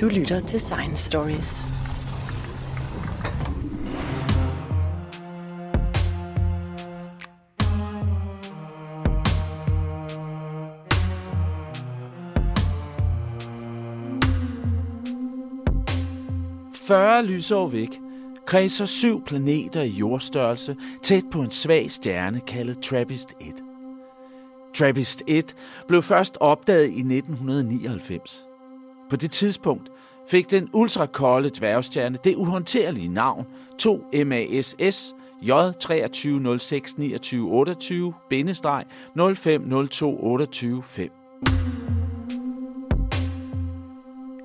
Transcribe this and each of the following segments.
Du lytter til Science Stories. Fyrre lysår væk kredser 7 planeter i jordstørrelse tæt på en svag stjerne kaldet TRAPPIST-1. TRAPPIST-1 blev først opdaget i 1999. På det tidspunkt fik den ultrakolde dværgstjerne det uhåndterlige navn 2MASS J23062928-0502285.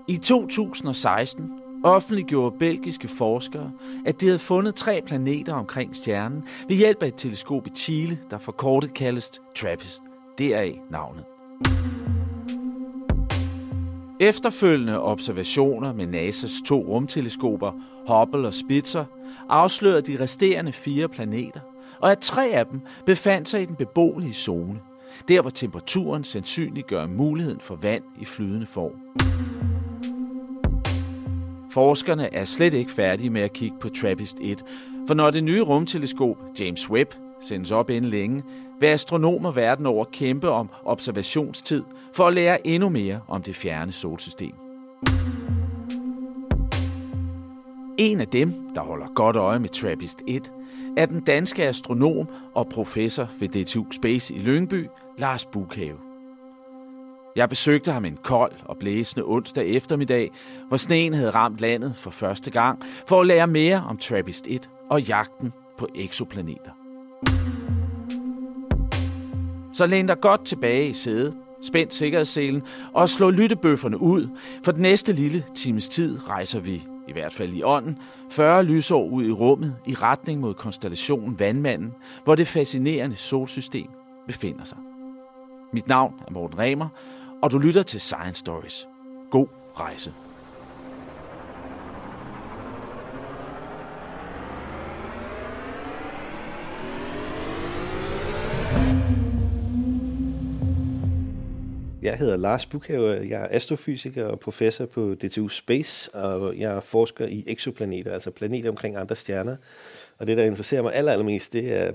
I 2016 offentliggjorde belgiske forskere, at de havde fundet 3 planeter omkring stjernen ved hjælp af et teleskop i Chile, der forkortet kaldes TRAPPIST. Deraf navnet. Efterfølgende observationer med NASA's 2 rumteleskoper, Hubble og Spitzer, afslørede de resterende 4 planeter, og at 3 af dem befandt sig i den beboelige zone, der hvor temperaturen sandsynliggør muligheden for vand i flydende form. Forskerne er slet ikke færdige med at kigge på TRAPPIST-1, for når det nye rumteleskop James Webb sendes op inden længe, vil astronomer verden over kæmpe om observationstid for at lære endnu mere om det fjerne solsystem. En af dem, der holder godt øje med TRAPPIST-1, er den danske astronom og professor ved DTU Space i Lyngby, Lars Buchhave. Jeg besøgte ham en kold og blæsende onsdag eftermiddag, hvor sneen havde ramt landet for første gang, for at lære mere om TRAPPIST-1 og jagten på exoplaneter. Så læn dig godt tilbage i sædet, spænd sikkerhedsselen og slå lyttebøfferne ud, for den næste lille times tid rejser vi, i hvert fald i ånden, 40 lysår ud i rummet i retning mod konstellationen Vandmanden, hvor det fascinerende solsystem befinder sig. Mit navn er Morten Remer, og du lytter til Science Stories. God rejse. Jeg hedder Lars Buchhave, jeg er astrofysiker og professor på DTU Space, og jeg forsker i exoplaneter, altså planeter omkring andre stjerner. Og det, der interesserer mig allermest, det er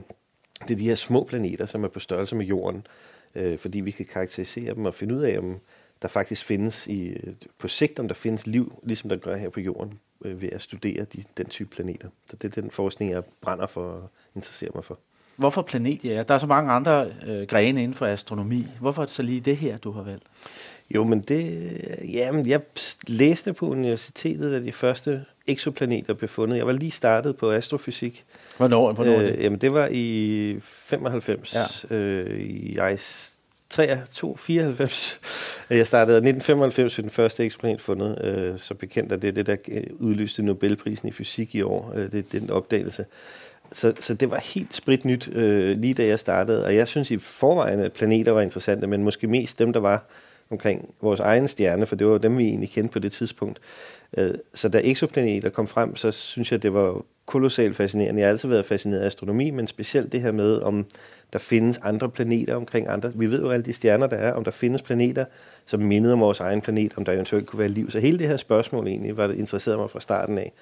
de her små planeter, som er på størrelse med Jorden, fordi vi kan karakterisere dem og finde ud af, om der faktisk findes på sigt, om der findes liv, ligesom der gør her på Jorden, ved at studere den type planeter. Så det er den forskning, jeg brænder for og interesserer mig for. Hvorfor planetjæger? Der er så mange andre grene inden for astronomi. Hvorfor er det så lige det her, du har valgt? Jo, men jeg læste på universitetet, at de første exoplaneter blev fundet. Jeg var lige startet på astrofysik. Hvornår var det? Jamen, det var i 95. Ja. Jeg 94. Jeg startede i 1995 med den første eksplanet fundet, så bekendt er det, der udløste Nobelprisen i fysik i år. Det er den opdagelse. Så det var helt spritnyt, lige da jeg startede. Og jeg synes i forvejen, at planeter var interessante, men måske mest dem, der var omkring vores egen stjerne, for det var dem, vi egentlig kendte på det tidspunkt. Så da exoplaneter kom frem, så synes jeg, det var kolossalt fascinerende. Jeg har altid været fascineret af astronomi, men specielt det her med, om der findes andre planeter omkring andre. Vi ved jo alle de stjerner, der er, om der findes planeter, som mindede om vores egen planet, om der eventuelt kunne være liv. Så hele det her spørgsmål egentlig var det interesserede mig fra starten af.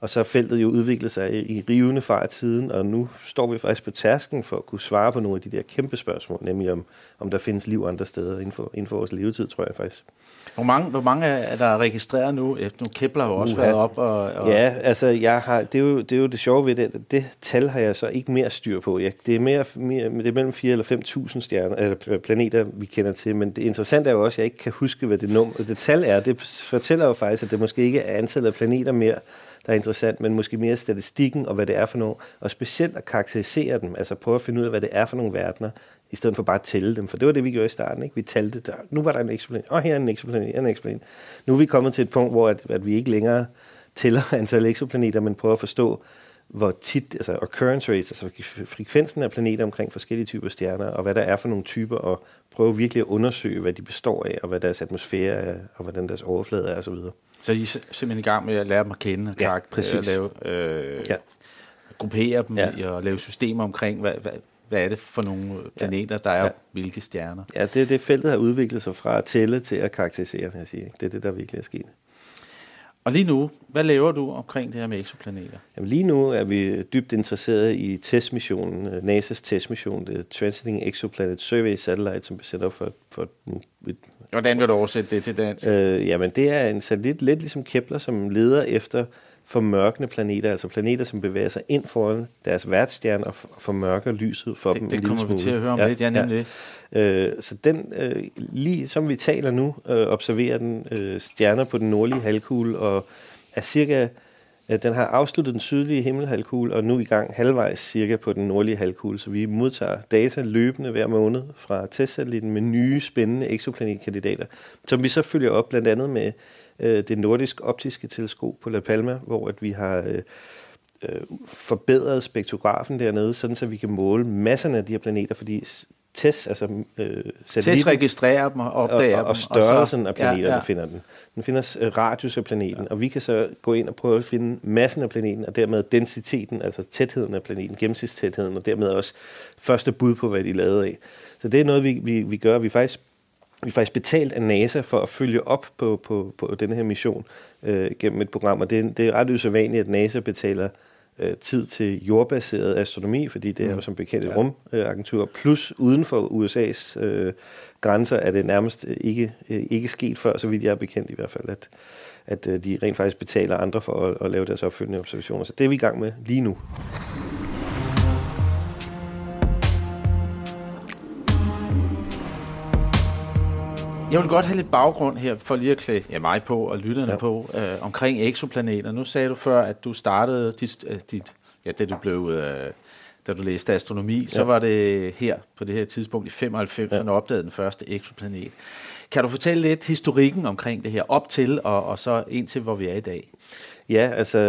Og så feltet jo udviklet sig i rivende fart siden, og nu står vi faktisk på tærsken for at kunne svare på nogle af de der kæmpe spørgsmål, nemlig om der findes liv andre steder inden for vores levetid, tror jeg faktisk. Hvor mange er der registreret nu? Nu Kepler har jo også været op. Og... Ja, altså det er jo det sjove ved det. Det tal har jeg så ikke mere styr på. Det er mellem 4 eller 5.000 planeter, vi kender til, men det interessante er jo også, at jeg ikke kan huske, hvad det tal er. Det fortæller jo faktisk, at det måske ikke er antallet af planeter mere, der er interessant, men måske mere statistikken og hvad det er for noget, og specielt at karakterisere dem, altså prøve at finde ud af, hvad det er for nogle verdener, i stedet for bare at tælle dem, for det var det, vi gjorde i starten, ikke? Vi talte der. Nu var der en exoplanet, og her er en exoplanet, her er en exoplanet. Nu er vi kommet til et punkt, hvor at vi ikke længere tæller antal exoplaneter, men prøver at forstå, hvor tit, altså occurrence rates, altså frekvensen af planeter omkring forskellige typer stjerner, og hvad der er for nogle typer, og prøve virkelig at undersøge, hvad de består af, og hvad deres atmosfære er, og hvordan deres overflade er, og så videre. Så I er simpelthen i gang med at lære dem at kende, og lave, gruppere dem i, og lave systemer omkring, hvad er det for nogle planeter, der er, hvilke stjerner? Ja, det er det, feltet har udviklet sig fra at tælle til at karakterisere, vil jeg sige. Det er det, der virkelig er sket. Og lige nu, hvad laver du omkring det her med exoplaneter? Jamen lige nu er vi dybt interesseret i TESS-missionen, NASA's TESS-mission, Transiting Exoplanet Survey Satellite, som bliver sat op for et... Hvordan vil du oversætte det til dansk? Jamen det er en satellit, lidt ligesom Kepler, som leder efter formørkende planeter, altså planeter, som bevæger sig ind foran deres værtsstjerne og formørker lyset for dem. Det kommer vi til at høre om lidt, nemlig. Så den, lige som vi taler nu, observerer den stjerner på den nordlige halvkugle, og er cirka, den har afsluttet den sydlige himmelhalvkugle, og nu i gang halvvejs cirka på den nordlige halvkugle, så vi modtager data løbende hver måned fra testsatellitten med nye spændende exoplanetkandidater, som vi så følger op blandt andet med det nordiske optiske teleskop på La Palma, hvor at vi har forbedret spektrografen dernede, sådan så vi kan måle masserne af de her planeter, fordi TESS, altså TESS registrerer dem og opdager dem. Og størrelsen af planeterne finder den. Den finder radius af planeten, og vi kan så gå ind og prøve at finde massen af planeten, og dermed densiteten, altså tætheden af planeten, gennemsnitstætheden, og dermed også første bud på, hvad de er lavet af. Så det er noget, vi gør. Vi er faktisk betalt af NASA for at følge op på den her mission gennem et program, og det er ret usædvanligt, at NASA betaler tid til jordbaseret astronomi, fordi det er jo som bekendt et rumagentur, plus uden for USA's grænser er det nærmest ikke sket før, så vidt jeg er bekendt i hvert fald, at de rent faktisk betaler andre for at lave deres opfølgende observationer. Så det er vi i gang med lige nu. Jeg vil godt have lidt baggrund her for lige at klæde mig på og lytterne på omkring exoplaneter. Nu sagde du før, at du startede det du blev, da du læste astronomi, så var det her på det her tidspunkt i 95, når opdagede den første exoplanet. Kan du fortælle lidt historikken omkring det her op til og så indtil hvor vi er i dag? Ja, altså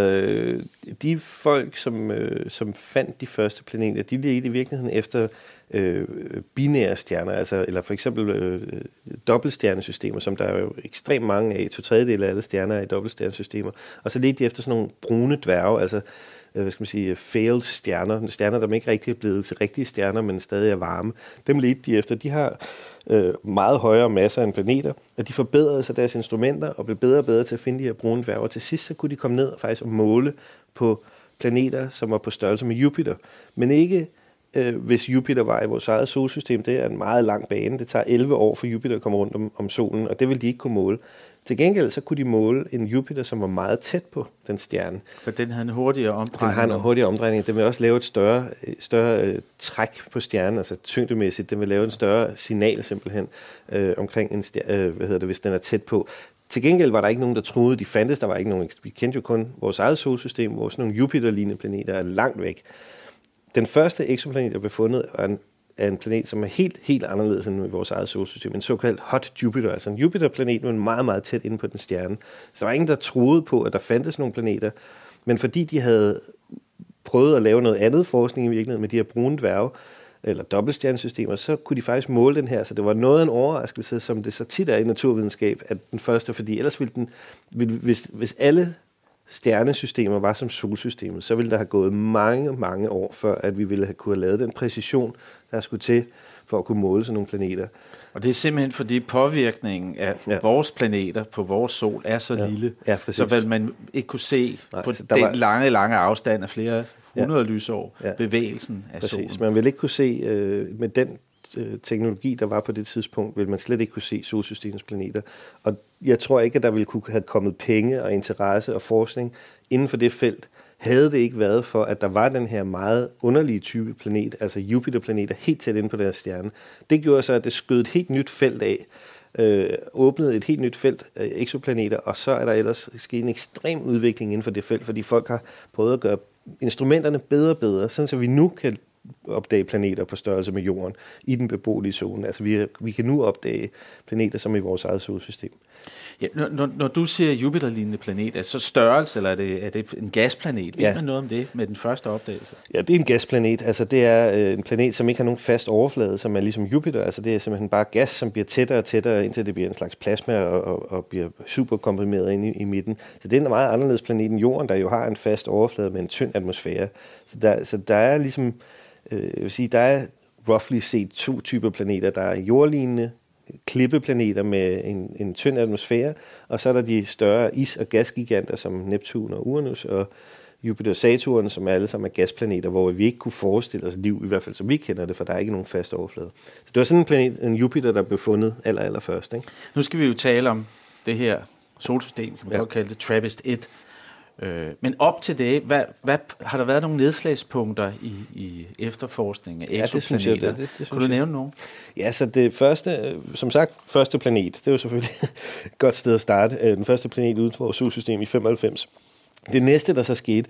de folk, som fandt de første planeter, de ledte i virkeligheden efter binære stjerner, altså, eller for eksempel dobbeltstjernesystemer, som der er jo ekstremt mange af, 2/3 af alle stjerner er i dobbeltstjernesystemer, og så ledte de efter sådan nogle brune dværge, altså hvad skal man sige, failed stjerner, stjerner, der ikke rigtig er blevet til rigtige stjerner, men stadig er varme. Dem ledte de efter. De har meget højere masser end planeter, og de forbedrede sig deres instrumenter og blev bedre og bedre til at finde de her brune dværge. Til sidst så kunne de komme ned og faktisk måle på planeter, som var på størrelse med Jupiter, men ikke hvis Jupiter var i vores eget solsystem. Det er en meget lang bane. Det tager 11 år for Jupiter at komme rundt om solen, og det ville de ikke kunne måle. Til gengæld så kunne de måle en Jupiter, som var meget tæt på den stjerne. For den havde en hurtigere omdrejning. Den har en hurtigere omdrejning. Den vil også lave et større træk på stjernen, altså tyngdemæssigt. Den vil lave en større signal simpelthen omkring en stjerne, hvis den er tæt på. Til gengæld var der ikke nogen, der troede, de fandtes. Der var ikke nogen. Vi kendte jo kun vores eget solsystem, hvor sådan nogle Jupiter-lignende planeter er langt væk. Den første exoplanet, der blev fundet, er en planet, som er helt, helt anderledes end i vores eget solsystem. En såkaldt hot Jupiter, altså en Jupiter-planet, men meget, meget tæt inde på den stjerne. Så der var ingen, der troede på, at der fandtes nogle planeter. Men fordi de havde prøvet at lave noget andet forskning i virkeligheden med de her brune dværge, eller dobbeltstjernesystemer, så kunne de faktisk måle den her. Så det var noget af en overraskelse, som det så tit er i naturvidenskab, at den første, fordi ellers ville den, hvis alle stjernesystemer var som solsystemet, så ville der have gået mange, mange år før, at vi ville have kunne have lavet den præcision, der skulle til for at kunne måle sådan nogle planeter. Og det er simpelthen fordi påvirkningen af vores planeter på vores sol er så lille, så vil man ikke kunne se på den lange, lange afstand af flere 100 lysår bevægelsen af solen. Man vil ikke kunne se med den teknologi, der var på det tidspunkt, ville man slet ikke kunne se solsystemets planeter. Og jeg tror ikke, at der ville kunne have kommet penge og interesse og forskning inden for det felt, havde det ikke været for, at der var den her meget underlige type planet, altså Jupiter-planeter, helt tæt inde på deres stjerne. Det gjorde så, at det skød et helt nyt felt af, åbnede et helt nyt felt af exoplaneter, og så er der ellers sket en ekstrem udvikling inden for det felt, fordi folk har prøvet at gøre instrumenterne bedre og bedre, sådan så vi nu kan opdage planeter på størrelse med jorden i den beboelige zone. Altså vi kan nu opdage planeter, som i vores eget solsystem. Ja, når du siger Jupiter-lignende planet, altså størrelse, eller er det en gasplanet? Ved man noget om det med den første opdagelse? Ja, det er en gasplanet. Altså det er en planet, som ikke har nogen fast overflade, som er ligesom Jupiter. Altså det er simpelthen bare gas, som bliver tættere og tættere, indtil det bliver en slags plasma og bliver superkomprimeret inde i midten. Så det er en meget anderledes planet end jorden, der jo har en fast overflade med en tynd atmosfære. Så der er ligesom Jeg vil sige, der er roughly set to typer planeter. Der er jordlignende klippeplaneter med en tynd atmosfære, og så er der de større is- og gasgiganter som Neptun og Uranus og Jupiter og Saturn, som alle sammen er gasplaneter, hvor vi ikke kunne forestille os liv, i hvert fald som vi kender det, for der er ikke nogen fast overflade. Så det var sådan en planet, en Jupiter, der blev fundet aller først. Ikke? Nu skal vi jo tale om det her solsystem, kan man godt kalde det, Trappist-1. Men op til det, hvad, har der været nogle nedslagspunkter i efterforskningen af exoplaneter? Ja, det synes jeg. Kunne du nævne nogen? Ja, så det første planet, det er jo selvfølgelig et godt sted at starte. Den første planet uden for vores solsystem i 95. Det næste, der så skete,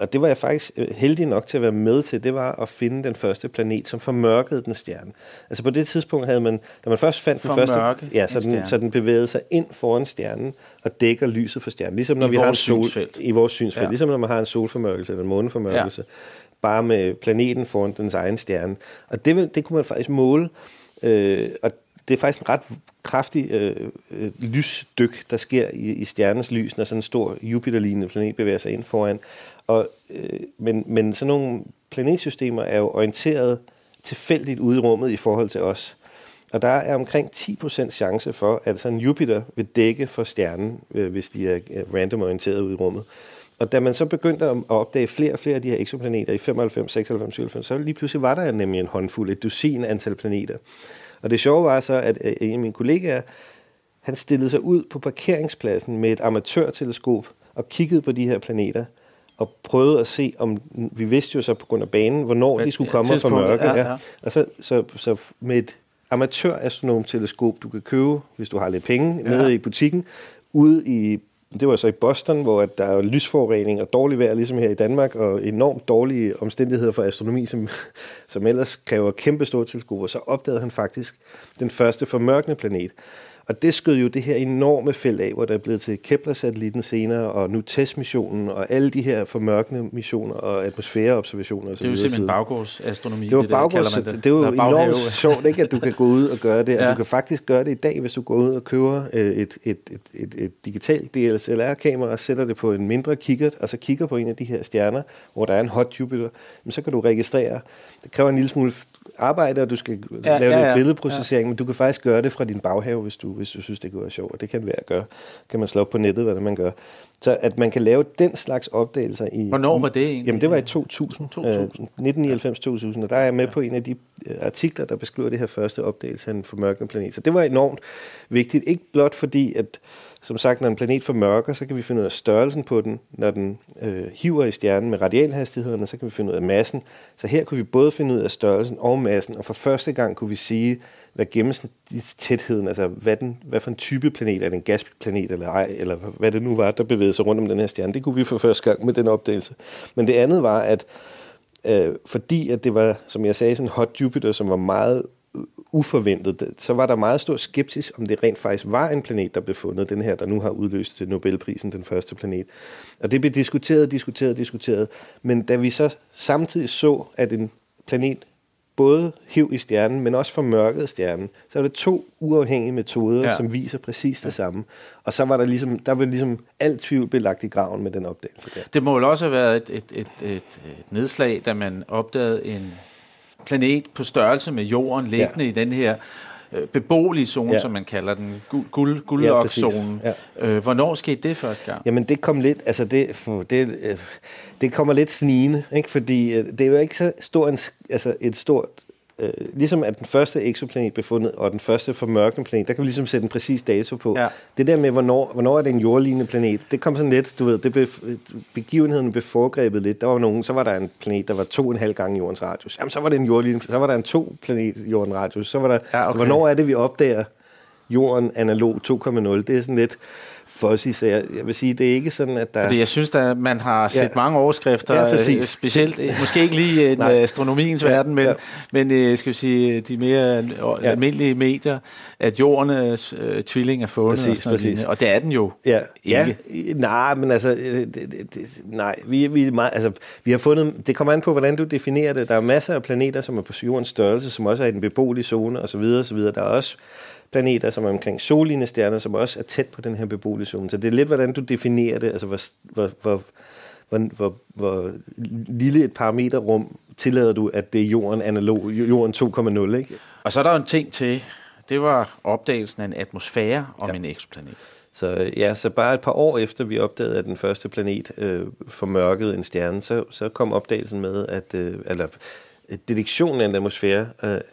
og det var jeg faktisk heldig nok til at være med til, det var at finde den første planet, som formørkede den stjerne. Altså på det tidspunkt havde man, da man først fandt den første, ja, så den bevægede sig ind foran stjernen og dækker lyset for stjernen. Ligesom når vi har en sol i vores synsfelt, ja. Ligesom når man har en solformørkelse eller en måneformørkelse, ja. Bare med planeten foran dens egen stjerne. Og det kunne man faktisk måle, og det er faktisk en ret kraftig lysdyk, der sker i stjernens lys, når sådan en stor Jupiter-lignende planet bevæger sig ind foran. Men sådan nogle planetsystemer er jo orienteret tilfældigt ude i rummet i forhold til os. Og der er omkring 10% chance for, at sådan en Jupiter vil dække for stjernen, hvis de er random orienteret ude i rummet. Og da man så begyndte at opdage flere og flere af de her exoplaneter i 95, 96, 97, så lige pludselig var der nemlig en håndfuld, et dusin antal planeter. Og det sjove var så, at en af mine kollegaer, han stillede sig ud på parkeringspladsen med et amatørteleskop og kiggede på de her planeter og prøvede at se, om vi vidste jo så på grund af banen, hvornår de skulle komme fra mørke. Ja. Og så med et amatørastronomteleskop, du kan købe, hvis du har lidt penge, nede i butikken, det var så i Boston, hvor der er lysforurening og dårlig vejr, ligesom her i Danmark, og enormt dårlige omstændigheder for astronomi, som ellers kræver kæmpe store teleskoper. Så opdagede han faktisk den første formørkende planet. Og det skød jo det her enorme felt af, hvor der er blevet til Kepler-satellitten senere, og nu TESS-missionen, og alle de her formørkende missioner og atmosfæreobservationer. Og så det er jo simpelthen baggårdsastronomi. Det var baggårds, det er jo enormt sjovt, ikke, at du kan gå ud og gøre det, ja. Og du kan faktisk gøre det i dag, hvis du går ud og køber et digitalt DSLR-kamera og sætter det på en mindre kikkert, og så kigger på en af de her stjerner, hvor der er en hot Jupiter, men så kan du registrere. Det kræver en lille smule arbejde, og du skal lave lidt billedprocessering, men du kan faktisk gøre det fra din baghave, hvis du synes, det kunne være sjovt, og det kan være at gøre. Kan man slå op på nettet, hvad man gør. Så at man kan lave den slags opdagelser i... Hvornår var det egentlig? Jamen, det var i 1999-2000, og der er jeg med på en af de artikler, der beskriver det her første opdagelse af en formørkende planet. Så det var enormt vigtigt, ikke blot fordi, at som sagt, når en planet formørker, så kan vi finde ud af størrelsen på den. Når den hiver i stjernen med radialhastighederne, så kan vi finde ud af massen. Så her kunne vi både finde ud af størrelsen og massen, og for første gang kunne vi sige, hvad gennemsnitstætheden, altså hvad for en type planet, er det en gasplanet eller ej, eller hvad det nu var, der bevægede sig rundt om den her stjerne. Det kunne vi for første gang med den opdagelse. Men det andet var, at fordi at det var, som jeg sagde, sådan en hot Jupiter, som var meget uforventet, så var der meget stor skepsis, om det rent faktisk var en planet, der blev fundet, den her, der nu har udløst Nobelprisen, den første planet. Og det blev diskuteret, men da vi så samtidig så, at en planet både hiv i stjernen, men også formørkede stjernen, så var det to uafhængige metoder, som viser præcis det samme. Og så var der ligesom, alt tvivl blev lagt i graven med den opdagelse der. Det må jo også have været et nedslag, da man opdagede en planet på størrelse med jorden, liggende i den her beboelige zone, som man kalder den, guldlokzonen. Hvornår skete det første gang? Jamen det kom lidt, altså det kommer lidt snigende, ikke? Fordi det er jo ikke så stor ligesom at den første exoplanet blev fundet, og den første formørkende planet, der kan vi ligesom sætte en præcis dato på. Ja. Det der med, hvornår er det en jordlignende planet, det kom sådan lidt, du ved, begivenheden blev foregrebet lidt. Så var der en planet, der var 2,5 gange jordens radius. Jamen, så var det en jordlignende, så var der en 2-planet jordens radius. Så var der, hvornår er det, vi opdager jorden analog 2,0? Det er sådan lidt... Så jeg vil sige, det er ikke sådan, at der... Fordi jeg synes, at man har set mange overskrifter, specielt, måske ikke lige i astronomiens verden, men skal vi sige, de mere almindelige medier, at jordens tvilling er fundet. Præcis. Og det er den jo ikke. Ja. Nej, men altså... Vi har fundet... Det kommer an på, hvordan du definerer det. Der er masser af planeter, som er på jordens størrelse, som også er i den beboelige zone, osv. Der er også... planeter, som er omkring sollignende stjerner, som også er tæt på den her beboelige zone. Så det er lidt, hvordan du definerer det, altså hvor lille et parameterrum tillader du, at det er jorden analog, jorden 2,0, ikke? Og så er der jo en ting til. Det var opdagelsen af en atmosfære om en eksoplanet. Så ja, så bare et par år efter vi opdagede, at den første planet formørkede en stjerne, så kom opdagelsen med, at detektionen af en atmosfære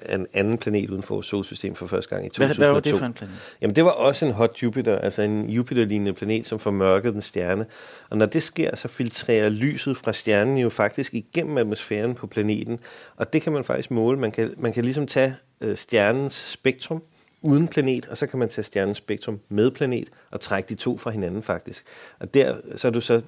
af en anden planet uden for solsystemet for første gang i 2002. Hvad var det for en planet? Jamen, det var også en hot Jupiter, altså en Jupiter-lignende planet, som formørkede en stjerne. Og når det sker, så filtrerer lyset fra stjernen jo faktisk igennem atmosfæren på planeten. Og det kan man faktisk måle. Man kan ligesom tage stjernens spektrum uden planet, og så kan man tage stjernens spektrum med planet og trække de to fra hinanden faktisk. Og der, så er du så,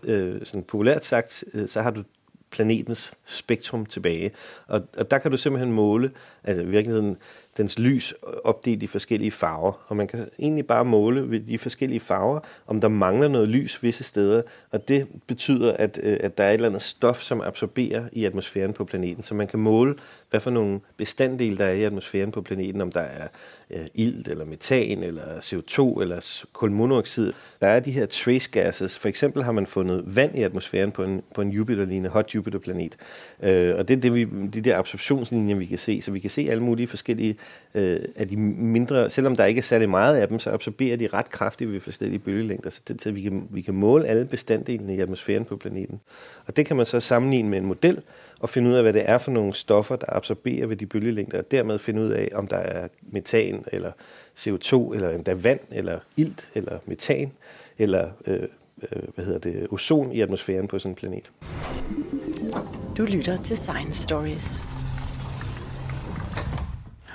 sådan populært sagt, så har du planetens spektrum tilbage. Og der kan du simpelthen måle, altså i virkeligheden, dens lys opdelt i forskellige farver. Og man kan egentlig bare måle ved de forskellige farver, om der mangler noget lys visse steder. Og det betyder, at der er et eller andet stof, som absorberer i atmosfæren på planeten. Så man kan måle, hvad for nogle bestanddele der er i atmosfæren på planeten. Om der er ilt, eller metan, eller CO2, eller kulmonoxid. Der er de her trace gases. For eksempel har man fundet vand i atmosfæren på en Jupiter-lignende, hot Jupiter-planet. Og det er de der absorptionslinjer, vi kan se. Så vi kan se alle mulige forskellige af de mindre, selvom der ikke er særlig meget af dem, så absorberer de ret kraftigt ved forskellige bølgelængder, så vi kan måle alle bestanddelene i atmosfæren på planeten. Og det kan man så sammenligne med en model og finde ud af, hvad det er for nogle stoffer, der absorberer ved de bølgelængder, og dermed finde ud af, om der er metan eller CO2, eller endda vand, eller ilt, eller metan, eller ozon i atmosfæren på sådan en planet. Du lytter til Science Stories.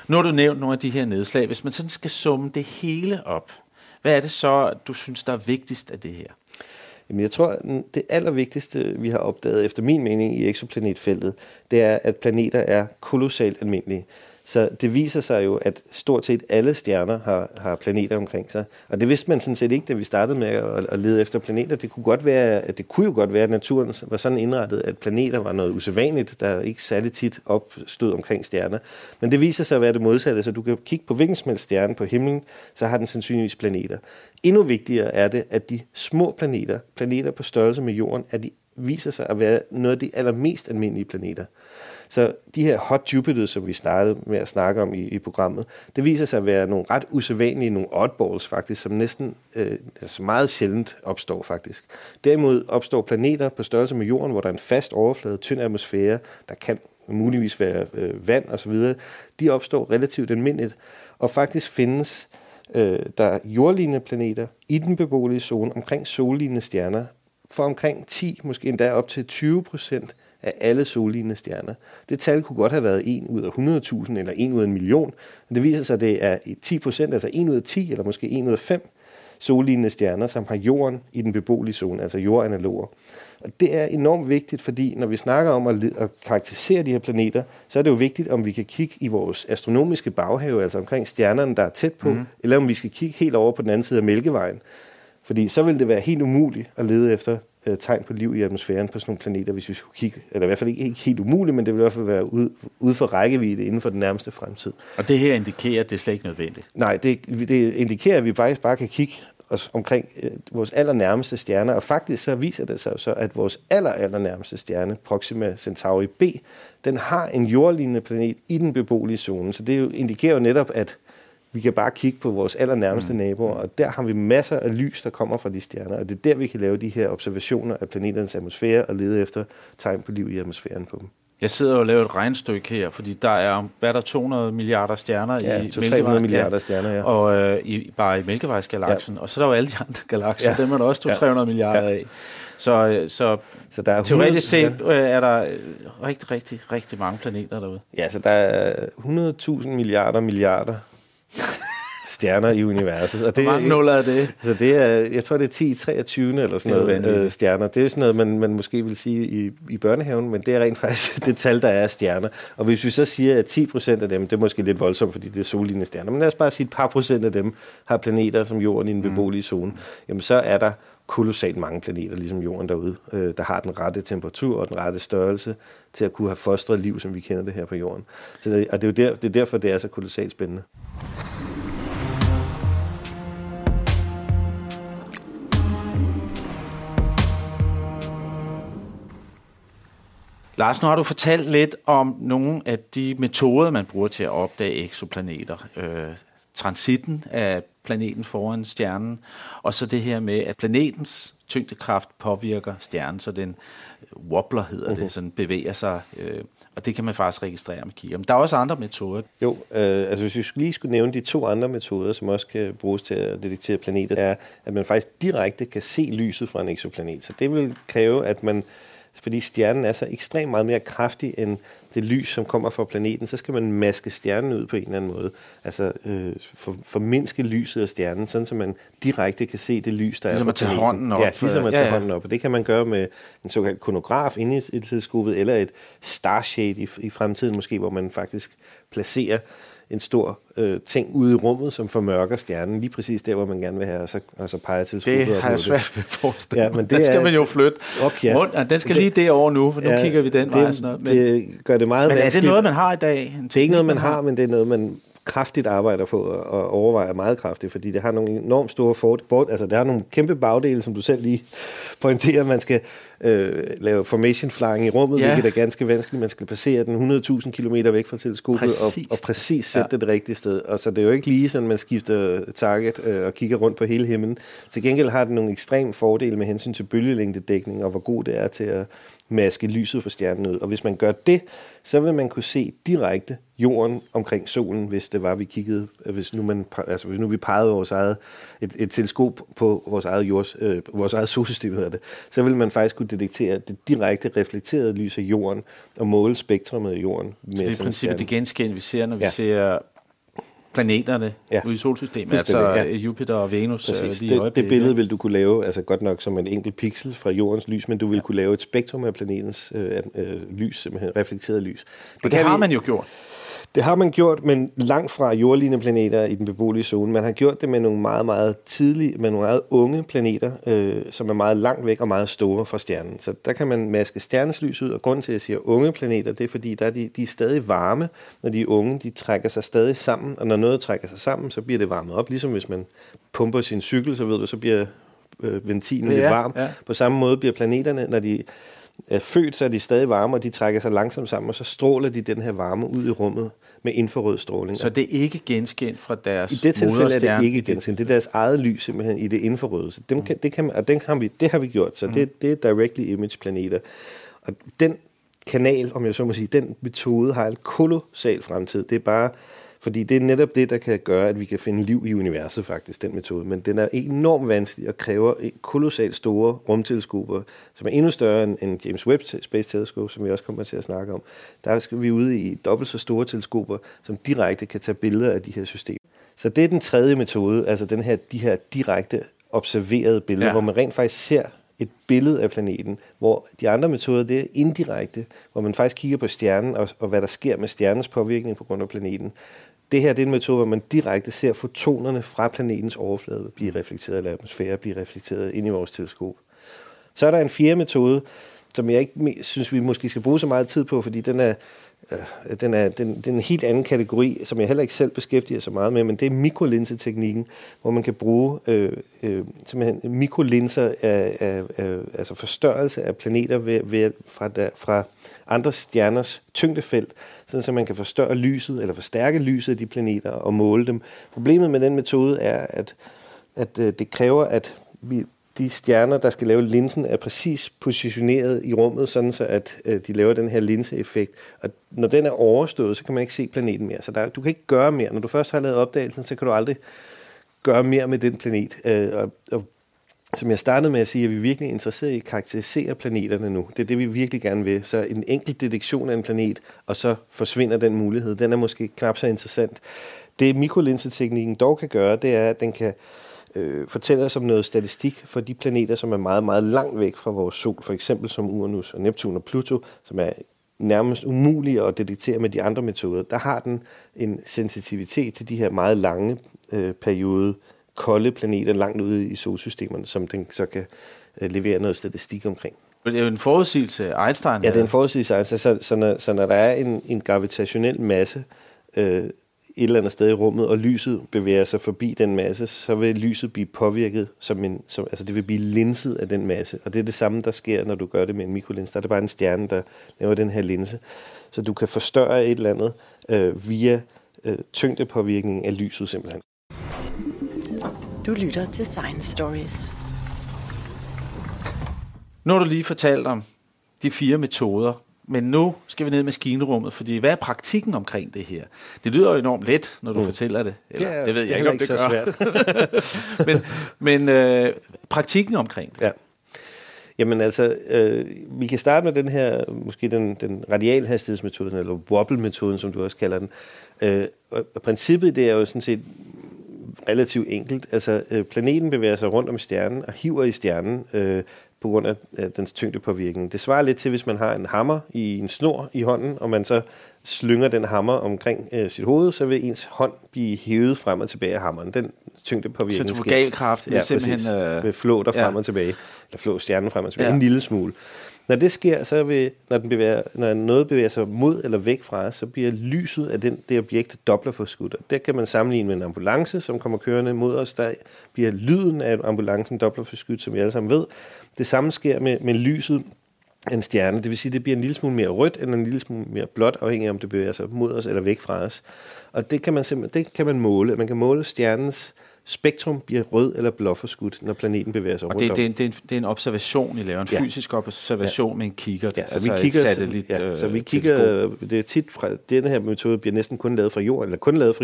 Nu har du nævnt nogle af de her nedslag. Hvis man sådan skal summe det hele op, hvad er det så, du synes, der er vigtigst af det her? Jamen, jeg tror, det allervigtigste, vi har opdaget, efter min mening, i eksoplanetfeltet, det er, at planeter er kolossalt almindelige. Så det viser sig jo, at stort set alle stjerner har planeter omkring sig. Og det vidste man sådan set ikke, da vi startede med at lede efter planeter. Det kunne jo godt være, at naturen var sådan indrettet, at planeter var noget usædvanligt, der ikke særlig tit opstod omkring stjerner. Men det viser sig at være det modsatte, så du kan kigge på hvilken som helst stjerne på himlen, så har den sandsynligvis planeter. Endnu vigtigere er det, at de små planeter på størrelse med jorden, at de viser sig at være noget af de allermest almindelige planeter. Så de her hot Jupiter, som vi startede med at snakke om i programmet, det viser sig at være nogle ret usædvanlige, nogle oddballs faktisk, som næsten altså meget sjældent opstår faktisk. Derimod opstår planeter på størrelse med jorden, hvor der er en fast overflade, tynd atmosfære, der kan muligvis være vand osv. De opstår relativt almindeligt, og faktisk findes der jordlignende planeter i den beboelige zone omkring sollignende stjerner, for omkring 10, måske endda op til 20% af alle sollignende stjerner. Det tal kunne godt have været 1 ud af 100.000 eller 1 ud af en million, men det viser sig, at det er 10%, altså 1 ud af 10 eller måske 1 ud af 5 sollignende stjerner, som har jorden i den beboelige zone, altså jordanaloger. Og det er enormt vigtigt, fordi når vi snakker om at karakterisere de her planeter, så er det jo vigtigt, om vi kan kigge i vores astronomiske baghave, altså omkring stjernerne, der er tæt på, eller om vi skal kigge helt over på den anden side af Mælkevejen. Fordi så vil det være helt umuligt at lede efter tegn på liv i atmosfæren på sådan nogle planeter, hvis vi skulle kigge. Eller i hvert fald ikke helt umuligt, men det vil i hvert fald være ude for rækkevidde inden for den nærmeste fremtid. Og det her indikerer, at det er slet ikke nødvendigt? Nej, det indikerer, at vi faktisk bare kan kigge omkring vores allernærmeste stjerner. Og faktisk så viser det sig så, at vores allernærmeste stjerne, Proxima Centauri b, den har en jordlignende planet i den beboelige zone. Så det indikerer jo netop, at vi kan bare kigge på vores allernærmeste naboer, og der har vi masser af lys, der kommer fra de stjerner, og det er der, vi kan lave de her observationer af planeternes atmosfære og lede efter tegn på liv i atmosfæren på dem. Jeg sidder og laver et regnestykke her, fordi der er, hvad er der, 200 milliarder stjerner i Mælkevejen? 200 milliarder stjerner, ja. Og bare i Mælkevejs-galaksen, og så er der jo alle de andre galakser, dem er der også 200-300 milliarder af. Så der er teoretisk set er der rigtig, rigtig, rigtig mange planeter derude. Ja, så der er 100.000 milliarder stjerner i universet. Og det, hvor mange nuller er det? Altså det er, jeg tror, det er 10, 23 eller sådan noget stjerner. Det er sådan noget, man måske vil sige i børnehaven, men det er rent faktisk det tal, der er af stjerner. Og hvis vi så siger, at 10% af dem, det er måske lidt voldsomt, fordi det er sollignende stjerner, men lad os bare sige, at et par procent af dem har planeter som jorden i en beboelig zone, jamen så er der kolossalt mange planeter, ligesom jorden derude, der har den rette temperatur og den rette størrelse til at kunne have fostret liv, som vi kender det her på jorden. Og det er derfor, det er så kolossalt spændende. Lars, nu har du fortalt lidt om nogle af de metoder, man bruger til at opdage eksoplaneter. Transitten af planeten foran stjernen, og så det her med, at planetens tyngdekraft påvirker stjernen, så den wobbler, hedder det, sådan bevæger sig, og det kan man faktisk registrere med kigger. Men der er også andre metoder. Jo, altså hvis vi lige skulle nævne de to andre metoder, som også kan bruges til at detektere planeter, er, at man faktisk direkte kan se lyset fra en eksoplanet. Så det vil kræve, at man, fordi stjernen er så ekstremt meget mere kraftig end det lys, som kommer fra planeten, så skal man maske stjernen ud på en eller anden måde. Altså formindske lyset af stjernen, sådan så man direkte kan se det lys, der ligesom er fra planeten. Ligesom at tage hånden op. Ja, ligesom at tage hånden op. Og det kan man gøre med en såkaldt konograf inde i teleskopet, eller et starshade i fremtiden måske, hvor man faktisk placerer en stor ting ude i rummet, som formørker stjernen, lige præcis der, hvor man gerne vil have, og så peger teleskopet. Det har jeg svært ved at forestille mig. Ja, men det skal man jo flytte. Den skal lige derovre nu, for nu kigger vi den vej. Det gør det meget vanskeligt. Men er det noget, man har i dag? Det er ikke noget, man har, men det er noget, man kraftigt arbejder på og overvejer meget kraftigt, fordi det har nogle enormt store fordele. Altså, der er nogle kæmpe bagdele, som du selv lige pointerer. Man skal lave formation flying i rummet, hvilket er ganske vanskeligt. Man skal placere den 100.000 km væk fra teleskopet og præcis sætte det rigtige sted. Og så det er jo ikke lige sådan, man skifter target og kigger rundt på hele himlen. Til gengæld har det nogle ekstreme fordele med hensyn til bølgelængdedækning og hvor god det er til at maske lyset fra stjernen ud. Og hvis man gør det, så vil man kunne se direkte jorden omkring solen, hvis det var, vi kiggede, hvis nu vi pegede vores eget, et teleskop på vores eget vores eget solsystem, hedder det, så vil man faktisk kunne detektere det direkte reflekterede lys af jorden og måle spektrummet af jorden. Med så det er i princippet det genskænd, vi ser, når vi ser planeterne ude i solsystemet, Jupiter og Venus. Det billede vil du kunne lave, altså godt nok som en enkelt pixel fra jordens lys, men du vil kunne lave et spektrum af planetens lys, reflekteret lys. Det har man gjort, men langt fra jordlignende planeter i den beboelige zone. Man har gjort det med nogle meget, meget tidlige, med nogle meget unge planeter, som er meget langt væk og meget store fra stjernen. Så der kan man maske stjernens lys ud, og grunden til, at jeg siger unge planeter, det er fordi, de er stadig varme, når de er unge. De trækker sig stadig sammen, og når noget trækker sig sammen, så bliver det varmet op. Ligesom hvis man pumper sin cykel, så bliver ventilen lidt varm. Ja. På samme måde bliver planeterne, når de er født, så er de stadig varme, og de trækker sig langsomt sammen, og så stråler de den her varme ud i rummet med infrarød stråling. Så det er ikke genskind fra deres moderstjerne? I det tilfælde er det ikke genskind. Det er deres eget lys simpelthen i det infrarøde. Så det har vi gjort, så det er directly image planeter. Og den kanal, om jeg så må sige, den metode har en kolossal fremtid. Det er bare, fordi det er netop det, der kan gøre, at vi kan finde liv i universet faktisk, den metode. Men den er enormt vanskelig og kræver kolossalt store rumteleskoper, som er endnu større end James Webb Space Teleskop, som vi også kommer til at snakke om. Der skal vi ude i dobbelt så store teleskoper, som direkte kan tage billeder af de her systemer. Så det er den tredje metode, altså de her direkte observerede billeder, hvor man rent faktisk ser et billede af planeten, hvor de andre metoder, det er indirekte, hvor man faktisk kigger på stjernen og hvad der sker med stjernens påvirkning på grund af planeten. Det her, det er en metode, hvor man direkte ser fotonerne fra planetens overflade blive reflekteret, eller atmosfære blive reflekteret ind i vores teleskop. Så er der en fjerde metode, som jeg ikke synes, vi måske skal bruge så meget tid på, fordi den er en helt anden kategori, som jeg heller ikke selv beskæftiger så meget med, men det er mikrolinseteknikken, hvor man kan bruge simpelthen mikrolinser altså forstørrelse af planeter fra andre stjerners tyngdefelt, sådan så man kan forstørre lyset eller forstærke lyset af de planeter og måle dem. Problemet med den metode er, at det kræver, at de stjerner, der skal lave linsen, er præcis positioneret i rummet, sådan så at de laver den her linseeffekt. Og når den er overstået, så kan man ikke se planeten mere. Så du kan ikke gøre mere. Når du først har lavet opdagelsen, så kan du aldrig gøre mere med den planet. Og som jeg startede med at sige, at vi virkelig er interesseret i at karakterisere planeterne nu. Det er det, vi virkelig gerne vil. Så en enkelt detektion af en planet, og så forsvinder den mulighed. Den er måske knap så interessant. Det mikrolinseteknikken dog kan gøre, det er, at den kan fortæller os om noget statistik for de planeter, som er meget, meget langt væk fra vores sol, for eksempel som Uranus og Neptun og Pluto, som er nærmest umulige at detektere med de andre metoder. Der har den en sensitivitet til de her meget lange periode kolde planeter langt ude i solsystemerne, som den så kan levere noget statistik omkring. Det er jo en forudsigelse af Einstein. Ja, det er en forudsigelse af Einstein. Så når der er en gravitationel masse et eller andet sted i rummet, og lyset bevæger sig forbi den masse, så vil lyset blive påvirket, altså det vil blive linset af den masse. Og det er det samme, der sker, når du gør det med en mikrolinse. Der er det bare en stjerne, der laver den her linse. Så du kan forstørre et eller andet via tyngdepåvirkningen af lyset simpelthen. Du lytter til Science Stories. Nu har du lige fortalt om de 4 metoder, men nu skal vi ned i maskinrummet, fordi hvad er praktikken omkring det her? Det lyder jo enormt let, når du fortæller det. Eller, ja, det ved jeg ikke, om det gør. men praktikken omkring det. Ja. Jamen altså, vi kan starte med den her, måske den radialhastighedsmetoden, eller wobble-metoden, som du også kalder den. Og princippet det er jo sådan set relativt enkelt. Altså, planeten bevæger sig rundt om stjernen og hiver i stjernen, på grund af dens tyngdepåvirkning. Det svarer lidt til, hvis man har en hammer i en snor i hånden, og man så slynger den hammer omkring sit hoved, så vil ens hånd blive hævet frem og tilbage af hammeren. Den tyngdepåvirkning sker. Så centrifugalkraft er simpelthen... Med flå der frem og tilbage, eller flå stjernen frem og tilbage, en lille smule. Når det sker, så vil, når noget bevæger sig mod eller væk fra os, så bliver lyset af det objekt dopplerforskudt. Det kan man sammenligne med en ambulance, som kommer kørende mod os. Der bliver lyden af ambulancen dopplerforskudt, som vi alle sammen ved. Det samme sker med lyset af en stjerne. Det vil sige, at det bliver en lille smule mere rødt eller en lille smule mere blåt, afhængig af om det bevæger sig mod os eller væk fra os. Og det kan man måle. Man kan måle stjernens spektrum bliver rød eller blåforskudt, når planeten bevæger sig rundt om. Og det er en observation, I laver, en fysisk observation med en kikkert, så altså vi kigger, et satellit. Ja, så vi kigger, det er tit fra, denne her metode bliver næsten kun lavet fra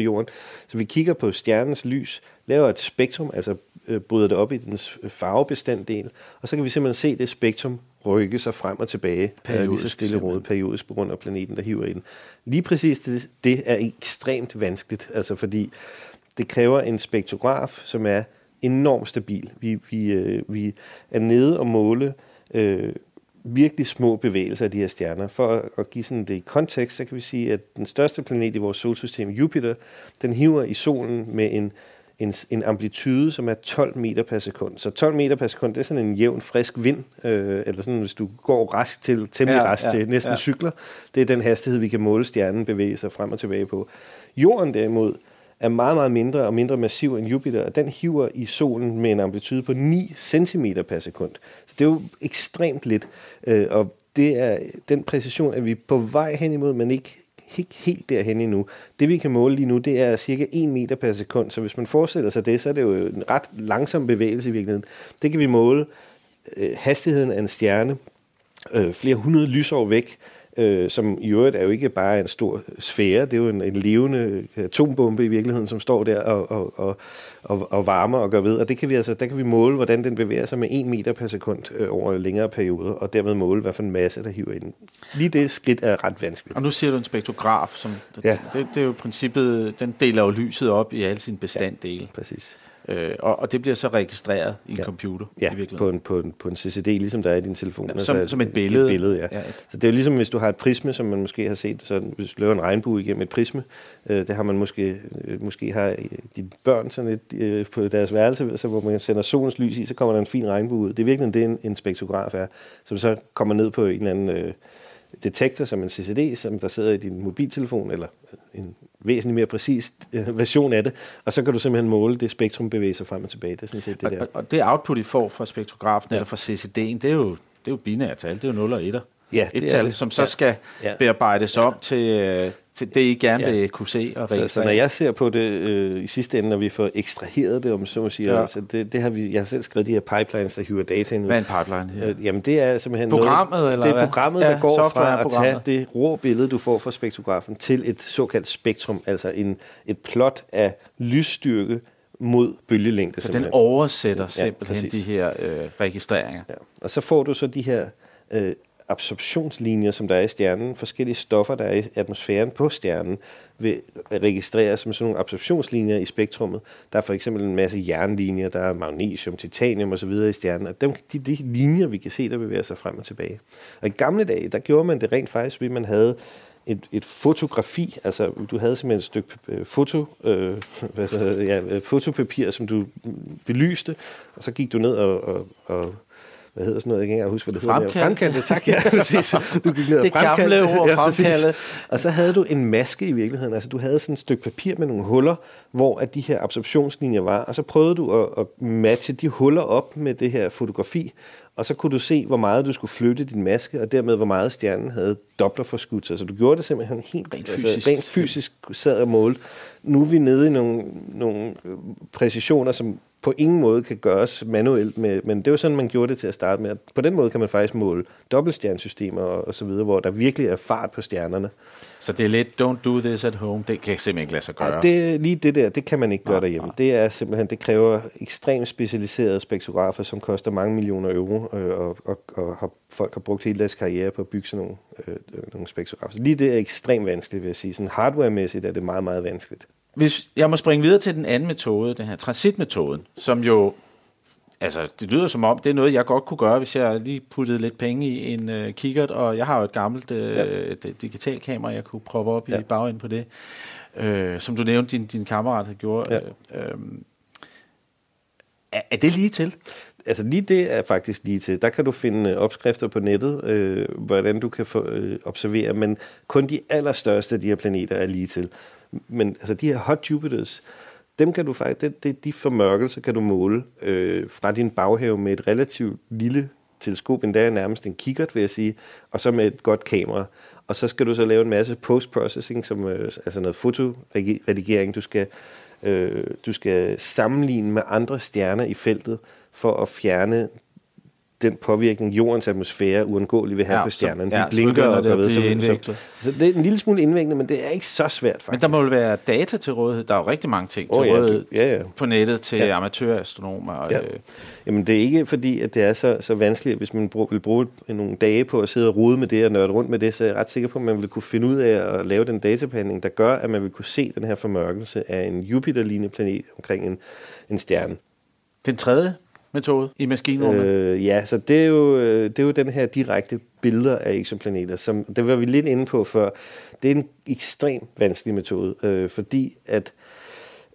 jorden, så vi kigger på stjernens lys, laver et spektrum, altså bryder det op i dens farvebestanddel, og så kan vi simpelthen se det spektrum rykke sig frem og tilbage, lige så stille råd periodisk på grund af planeten, der hiver i den. Lige præcis det er ekstremt vanskeligt, altså fordi det kræver en spektrograf, som er enormt stabil. Vi er nede og måle virkelig små bevægelser af de her stjerner. For at give sådan det i kontekst, så kan vi sige, at den største planet i vores solsystem, Jupiter, den hiver i solen med en amplitude, som er 12 meter per sekund. Så 12 meter per sekund, det er sådan en jævn, frisk vind, eller sådan, hvis du går rask til, temmelig rask til, næsten cykler. Det er den hastighed, vi kan måle stjernen bevæge sig frem og tilbage på. Jorden derimod er meget, meget mindre og mindre massiv end Jupiter, og den hiver i solen med en amplitude på 9 cm per sekund. Så det er jo ekstremt lidt, og det er den præcision, at vi er på vej hen imod, men ikke helt derhen endnu. Det vi kan måle lige nu, det er cirka 1 meter per sekund, så hvis man forestiller sig det, så er det jo en ret langsom bevægelse i virkeligheden. Det kan vi måle hastigheden af en stjerne flere hundrede lysår væk, som i øvrigt er jo ikke bare en stor sfære, det er jo en levende atombombe i virkeligheden, som står der og varmer og gør ved. Og det kan vi altså, der kan vi måle, hvordan den bevæger sig med 1 meter per sekund over længere perioder, og dermed måle, hvad for en masse, der hiver i den. Lige det skridt er ret vanskeligt. Og nu siger du en spektrograf, som det er jo princippet, den deler jo lyset op i alle sine bestanddele. Ja, præcis. Og det bliver så registreret i en computer i virkeligheden. på en CCD, ligesom der er i din telefon. Ja, som et billede. Så det er jo ligesom, hvis du har et prisme, som man måske har set, så hvis du laver en regnbue igennem et prisme, det har man måske har dine børn sådan et, på deres værelse, så hvor man sender solens lys i, så kommer der en fin regnbue ud. Det er virkelig det, en spektrograf er, som så kommer ned på en eller anden detektor, som en CCD, som der sidder i din mobiltelefon, eller en væsentlig mere præcis version af det, og så kan du simpelthen måle det spektrum bevæge sig frem og tilbage. Det er sådan set det der. Og det output, I får fra spektrografen eller fra CCD'en, det er jo binære tal, det er jo 0 og 1'er. Ja, et tal, som så skal bearbejdes op til det, I gerne vil kunne se og registrere. Så når jeg ser på det i sidste ende, når vi får ekstraheret det, om så må sige, altså det har vi, jeg har selv skrevet de her pipelines, der hiver data ind. Hvad er en pipeline her? Jamen det er simpelthen programmet, noget, eller det er programmet, der går fra at tage det rå billede, du får fra spektrografen, til et såkaldt spektrum, altså et plot af lysstyrke mod bølgelængde. Så den oversætter simpelthen de her registreringer. Ja. Og så får du så de her absorptionslinjer, som der er i stjernen, forskellige stoffer, der er i atmosfæren på stjernen, vil registreres som sådan nogle absorptionslinjer i spektrummet. Der er for eksempel en masse jernlinjer, der er magnesium, titanium osv. i stjernen, og de linjer, vi kan se, der bevæger sig frem og tilbage. Og i gamle dage, der gjorde man det rent faktisk, fordi man havde et fotografi, altså du havde simpelthen et stykke fotopapir, som du belyste, og så gik du ned og hvad hedder sådan noget, jeg kan ikke huske, hvad det hedder. Fremkaldte, tak, ja, præcis. Du gik ned og det gamle ord, fremkaldte. Ja, og så havde du en maske i virkeligheden, altså du havde sådan et stykke papir med nogle huller, hvor at de her absorptionslinjer var, og så prøvede du at matche de huller op med det her fotografi, og så kunne du se, hvor meget du skulle flytte din maske, og dermed, hvor meget stjernen havde dopplerforskudt sig. Så du gjorde det simpelthen helt rent fysisk sad og målte. Nu er vi nede i nogle præcisioner, som på ingen måde kan gøres manuelt, men det var sådan, man gjorde det til at starte med. På den måde kan man faktisk måle dobbeltstjernesystemer og så videre, hvor der virkelig er fart på stjernerne. Så det er lidt, don't do this at home, det kan simpelthen ikke lade sig gøre. Ja, det kan man ikke gøre derhjemme. Det er simpelthen, det kræver ekstremt specialiserede spektrografer, som koster mange millioner euro, og folk har brugt hele deres karriere på at bygge sådan nogle spektrografer. Lige det er ekstremt vanskeligt, vil jeg sige. Sådan hardwaremæssigt er det meget, meget vanskeligt. Hvis jeg må springe videre til den anden metode, den her transitmetoden, som jo, altså det lyder som om, det er noget, jeg godt kunne gøre, hvis jeg lige puttede lidt penge i en kikkert, og jeg har jo et gammelt digitalt kamera, jeg kunne proppe op i bagenden på det, som du nævnte, din kammerat havde gjort. Ja. Er det lige til? Altså lige det er faktisk lige til. Der kan du finde opskrifter på nettet, hvordan du kan observere, men kun de allerstørste af de her planeter er lige til. Men altså de her hot Jupiters, dem kan du faktisk, de formørkelser kan du måle fra din baghave med et relativt lille teleskop, endda nærmest en kikkert, vil jeg sige, og så med et godt kamera. Og så skal du så lave en masse post-processing, som, altså noget fotoredigering, du skal sammenligne med andre stjerner i feltet, for at fjerne den påvirkning, jordens atmosfære uundgåeligt vil have på stjernerne. De blinker og går ved. Så det er en lille smule indvinklet, men det er ikke så svært faktisk. Men der må jo være data til rådighed. Der er jo rigtig mange ting til rådighed på nettet til amatørastronomer. Ja. Jamen det er ikke fordi, at det er så vanskeligt, hvis man vil bruge nogle dage på at sidde og rode med det og nørde rundt med det, så er jeg ret sikker på, at man vil kunne finde ud af at lave den databehandling, der gør, at man vil kunne se den her formørkelse af en Jupiter-lignende planet omkring en stjerne. Den tredje metode i maskinrummet? Ja, så det er jo den her direkte billeder af eksoplaneter, som det var vi lidt inde på før. Det er en ekstremt vanskelig metode, fordi at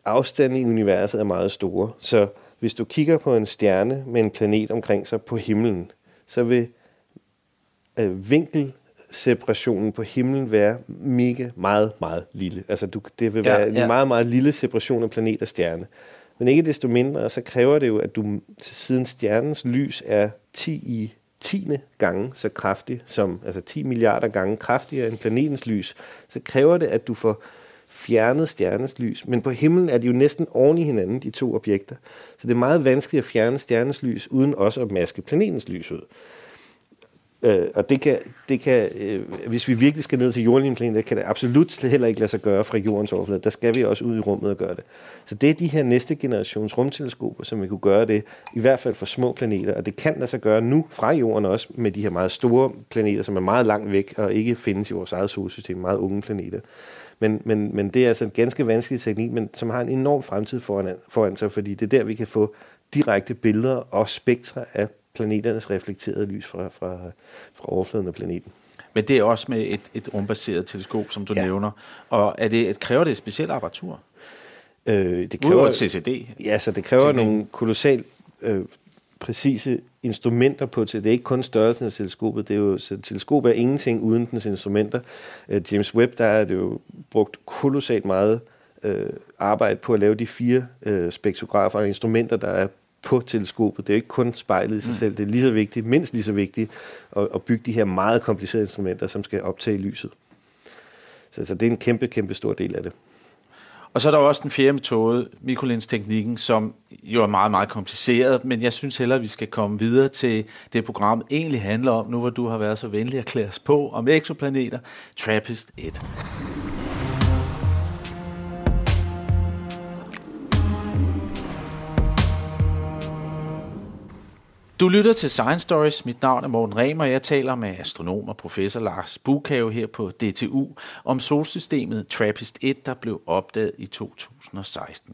afstanden i universet er meget store. Så hvis du kigger på en stjerne med en planet omkring sig på himlen, så vil vinkelseparationen på himlen være mega meget, meget lille. Altså det vil være en meget, meget lille separation af planet og stjerne. Men ikke desto mindre, så kræver det jo, at du siden stjernens lys er 10 i 10. gange så kraftig, som, altså 10 milliarder gange kraftigere end planetens lys, så kræver det, at du får fjernet stjernens lys. Men på himlen er de jo næsten oven i hinanden, de to objekter. Så det er meget vanskeligt at fjerne stjernens lys, uden også at maske planetens lys ud. Og det kan hvis vi virkelig skal ned til jordlinjeplaneter, kan det absolut heller ikke lade sig gøre fra jordens overflade. Der skal vi også ud i rummet og gøre det. Så det er de her næste generations rumteleskoper, som vi kunne gøre det, i hvert fald for små planeter. Og det kan lade sig gøre nu fra jorden også, med de her meget store planeter, som er meget langt væk og ikke findes i vores eget solsystem, meget unge planeter. Men det er altså en ganske vanskelig teknik, men som har en enorm fremtid foran sig, fordi det er der, vi kan få direkte billeder og spektre af planeternes reflekterede lys fra overfladen af planeten. Men det er også med et rumbaseret teleskop, som du nævner. Og kræver det et specielt apparatur? Det kræver et CCD. Ja, så det kræver nogle kolossalt præcise instrumenter på til. Det er ikke kun størrelsen af teleskopet. Det er jo, så teleskop er ingenting uden dens instrumenter. James Webb, der er det jo brugt kolossalt meget arbejde på at lave de 4 spektrografer og instrumenter, der er på teleskopet. Det er jo ikke kun spejlet i sig selv. Det er lige så vigtigt, mindst lige så vigtigt at bygge de her meget komplicerede instrumenter, som skal optage lyset. Så det er en kæmpe, kæmpe stor del af det. Og så er der også den fjerde metode, mikrolensteknikken, som jo er meget, meget kompliceret, men jeg synes heller, at vi skal komme videre til det program, egentlig handler om, nu hvor du har været så venlig at klæde os på, om eksoplaneter, TRAPPIST-1. Du lytter til Science Stories. Mit navn er Morten Remer, og jeg taler med astronom og professor Lars Buchhave her på DTU om solsystemet TRAPPIST-1, der blev opdaget i 2016.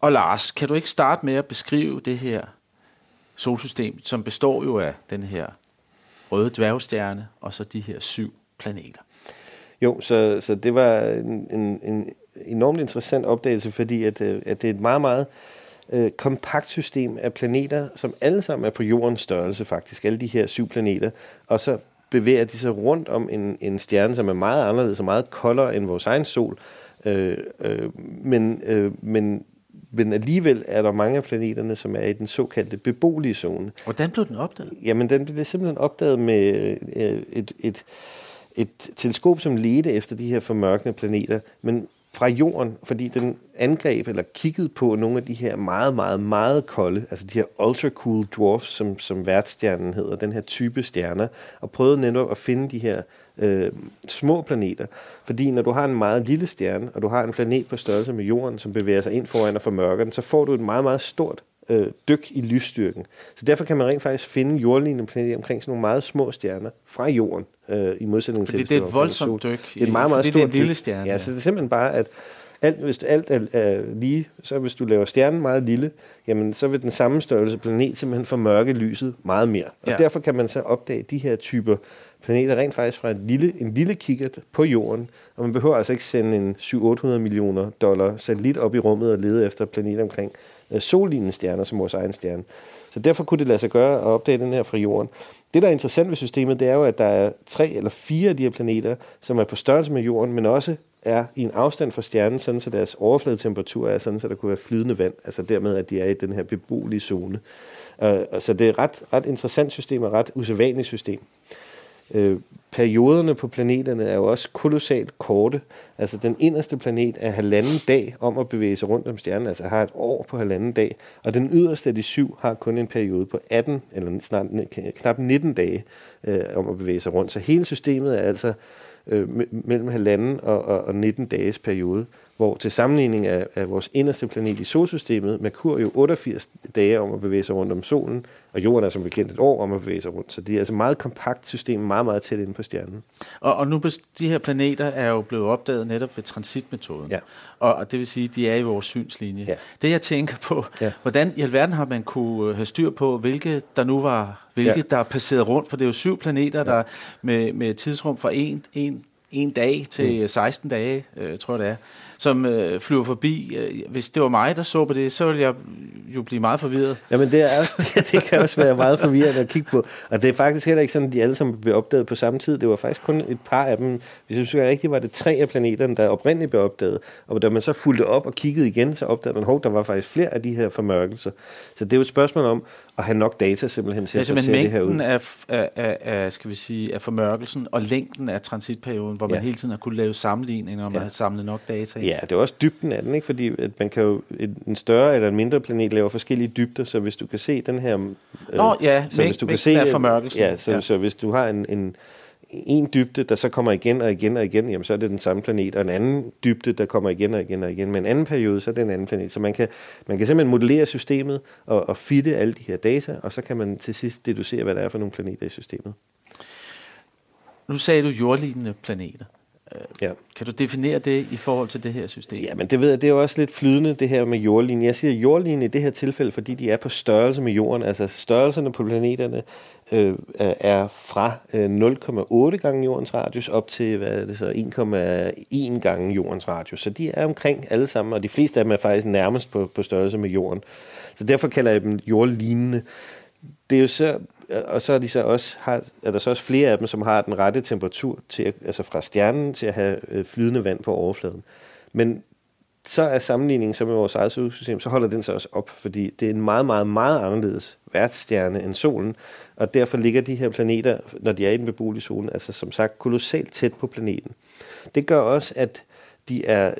Og Lars, kan du ikke starte med at beskrive det her solsystem, som består jo af den her røde dværgstjerne og så de her 7 planeter? Jo, så det var en enormt interessant opdagelse, fordi at det er et meget, meget kompakt system af planeter, som alle sammen er på jordens størrelse faktisk, alle de her 7 planeter, og så bevæger de sig rundt om en stjerne, som er meget anderledes og meget koldere end vores egen sol, men alligevel er der mange af planeterne, som er i den såkaldte beboelige zone. Hvordan blev den opdaget? Jamen, den blev simpelthen opdaget med et teleskop, som ledte efter de her formørkende planeter, men fra jorden, fordi den angreb eller kiggede på nogle af de her meget, meget, meget kolde, altså de her ultra-cool dwarfs, som værtsstjernen hedder, den her type stjerner, og prøvede netop at finde de her små planeter. Fordi når du har en meget lille stjerne, og du har en planet på størrelse med jorden, som bevæger sig ind foran og formørker den, så får du et meget, meget stort dyk i lysstyrken. Så derfor kan man rent faktisk finde jordlignende planeter omkring sådan nogle meget små stjerner fra jorden, i modsætning til... det er et voldsomt dyk. Det er et meget, meget stort dyk. Det er en lille stjerne. Ja, så det er simpelthen bare, at hvis alt er lige, så hvis du laver stjernen meget lille, jamen så vil den samme størrelse planet simpelthen formørke lyset meget mere. Og derfor kan man så opdage de her typer planeter rent faktisk fra en lille kikkert på jorden, og man behøver altså ikke sende en $700-800 million satellit op i rummet og lede efter planeter omkring sollignende stjerner som vores egen stjerne. Så derfor kunne det lade sig gøre at opdage den her fra jorden. Det, der er interessant ved systemet, det er jo, at der er 3 eller 4 af de her planeter, som er på størrelse med jorden, men også er i en afstand fra stjernen, sådan så deres overfladetemperatur er sådan, så der kunne være flydende vand, altså dermed, at de er i den her beboelige zone. Så det er et ret interessant system og ret usædvanligt system. Perioderne på planeterne er jo også kolossalt korte. Altså den inderste planet er 1,5 dag om at bevæge sig rundt om stjernen, altså har et år på 1,5 dag, og den yderste af de 7 har kun en periode på 18, eller snart knap 19 dage om at bevæge sig rundt. Så hele systemet er altså mellem 1,5 og 19 dages periode, hvor til sammenligning af vores inderste planet i solsystemet, Merkur jo 88 dage om at bevæge sig rundt om solen, og jorden er som bekendt et år om at bevæge sig rundt. Så det er altså et meget kompakt system, meget, meget tæt inde på stjernen. Og nu, de her planeter er jo blevet opdaget netop ved transitmetoden. Ja. Og det vil sige, at de er i vores synslinje. Ja. Det jeg tænker på, hvordan i alverden har man kunne have styr på, hvilke der nu var, der er passeret rundt, for det er jo 7 planeter, der med tidsrum fra en dag til 16 dage, tror jeg det er, som flyver forbi. Hvis det var mig, der så på det, så ville jeg jo blive meget forvirret. Jamen det kan også være meget forvirrende at kigge på. Og det er faktisk heller ikke sådan, at de alle sammen blev opdaget på samme tid. Det var faktisk kun et par af dem. Hvis jeg husker rigtigt, var det 3 af planeterne, der oprindeligt blev opdaget. Og da man så fulgte op og kiggede igen, så opdagede man, at der var faktisk flere af de her formørkelser. Så det er jo et spørgsmål om at have nok data simpelthen til at sortere det her ud. Af formørkelsen og længden af transitperioden, hvor man hele tiden har kunne lave sammenligninger, om man havde samlet nok data. Ja, det er også dybden af den, ikke? Fordi at man kan jo en større eller en mindre planet laver forskellige dybder, så hvis du kan se den her... Så hvis du har en dybde, der så kommer igen og igen, jamen så er det den samme planet, og en anden dybde, der kommer igen og igen, men en anden periode, så er det en anden planet. Så man kan simpelthen modellere systemet og fitte alle de her data, og så kan man til sidst deducere, hvad der er for nogle planeter i systemet. Nu sagde du jordlignende planeter. Kan du definere det i forhold til det her system? Ja, men det ved jeg, det er jo også lidt flydende, det her med jordlinjen. Jeg siger jordlinjen i det her tilfælde, fordi de er på størrelse med jorden. Altså størrelserne på planeterne er fra 0,8 gange jordens radius op til 1,1 gange jordens radius. Så de er omkring alle sammen, og de fleste af dem er faktisk nærmest på størrelse med jorden. Så derfor kalder jeg dem jordlignende. Det er jo så... Og så er der så også flere af dem, som har den rette temperatur, altså fra stjernen, til at have flydende vand på overfladen. Men så er sammenligningen så med vores eget solsystem, så holder den sig også op, fordi det er en meget, meget, meget anderledes værtsstjerne end solen, og derfor ligger de her planeter, når de er i den beboelige zone, altså som sagt kolossalt tæt på planeten. Det gør også, at de er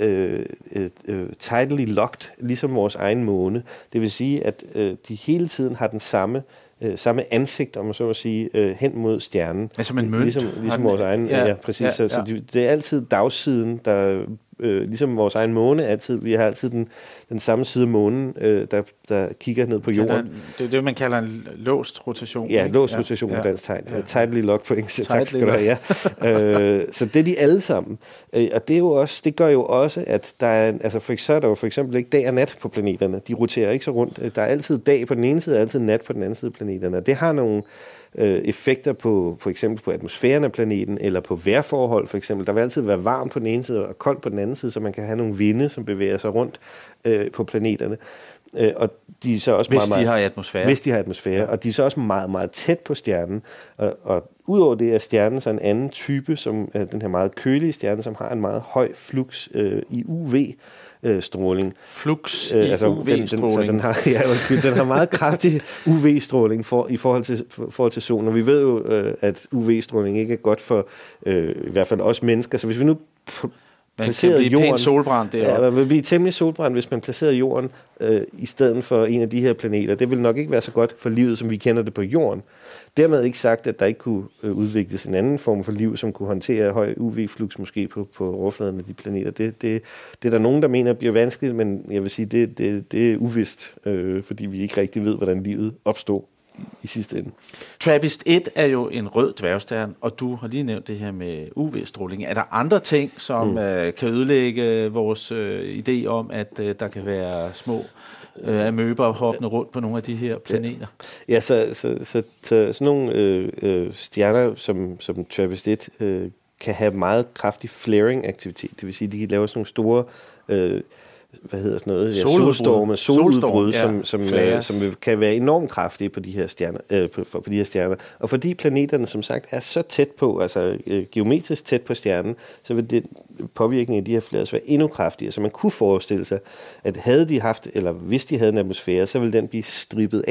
tidally locked, ligesom vores egen måne. Det vil sige, at de hele tiden har den samme ansigt, om man så må sige, hen mod stjernen. Altså en mønt. Ligesom vores egen, præcis. Ja. Så det er altid dagsiden, der ligesom vores egen måne altid, vi har altid den samme side af månen, der kigger ned på jorden. Det er det, man kalder en låst rotation. Ja, låst rotation i dansk tegn. Tidally locked på engelsk. Tak skal du have, så det er de alle sammen. Og det er jo også, det gør jo også, at der er, altså så er der jo for eksempel ikke dag og nat på planeterne. De roterer ikke så rundt. Der er altid dag på den ene side, og altid nat på den anden side af planeterne. Og det har nogle effekter på for eksempel på atmosfæren af planeten, eller på vejrforhold for eksempel. Der vil altid være varmt på den ene side og koldt på den anden side, så man kan have nogle vinde, som bevæger sig rundt på planeterne. Og de er så også hvis de har atmosfære, og de er så også meget, meget tæt på stjernen. Og udover det er stjernen så en anden type, som den her meget kølige stjerne, som har en meget høj flux i UV-stråling. Flux i altså UV-stråling? Den har meget kraftig UV-stråling i forhold til solen. Og vi ved jo, at UV-stråling ikke er godt for i hvert fald os mennesker. Så hvis vi nu... Man kan blive pænt solbrændt deroppe. Ja, man vil blive temmelig solbrændt, hvis man placerede jorden i stedet for en af de her planeter. Det vil nok ikke være så godt for livet, som vi kender det på jorden. Dermed ikke sagt, at der ikke kunne udvikles en anden form for liv, som kunne håndtere høj UV-flux måske på overfladen af de planeter. Det er der nogen, der mener bliver vanskeligt, men jeg vil sige, det er uvist, fordi vi ikke rigtig ved, hvordan livet opstod i sidste ende. Trappist-1 er jo en rød dværgstjerne, og du har lige nævnt det her med UV-stråling. Er der andre ting, som kan ødelægge vores idé om, at der kan være små amøber hoppende rundt på nogle af de her planeter? Ja, så sådan nogle stjerner, som Trappist-1 kan have meget kraftig flaring-aktivitet. Det vil sige, at de kan lave sådan nogle store... soludbrud, som kan være enormt kraftige på de her stjerner, på de her stjerner. Og fordi planeterne som sagt er så tæt på, altså geometrisk tæt på stjernen, så vil det påvirkning af de her flares være endnu kraftigere. Så man kunne forestille sig, at hvis de havde en atmosfære, så ville den blive strippet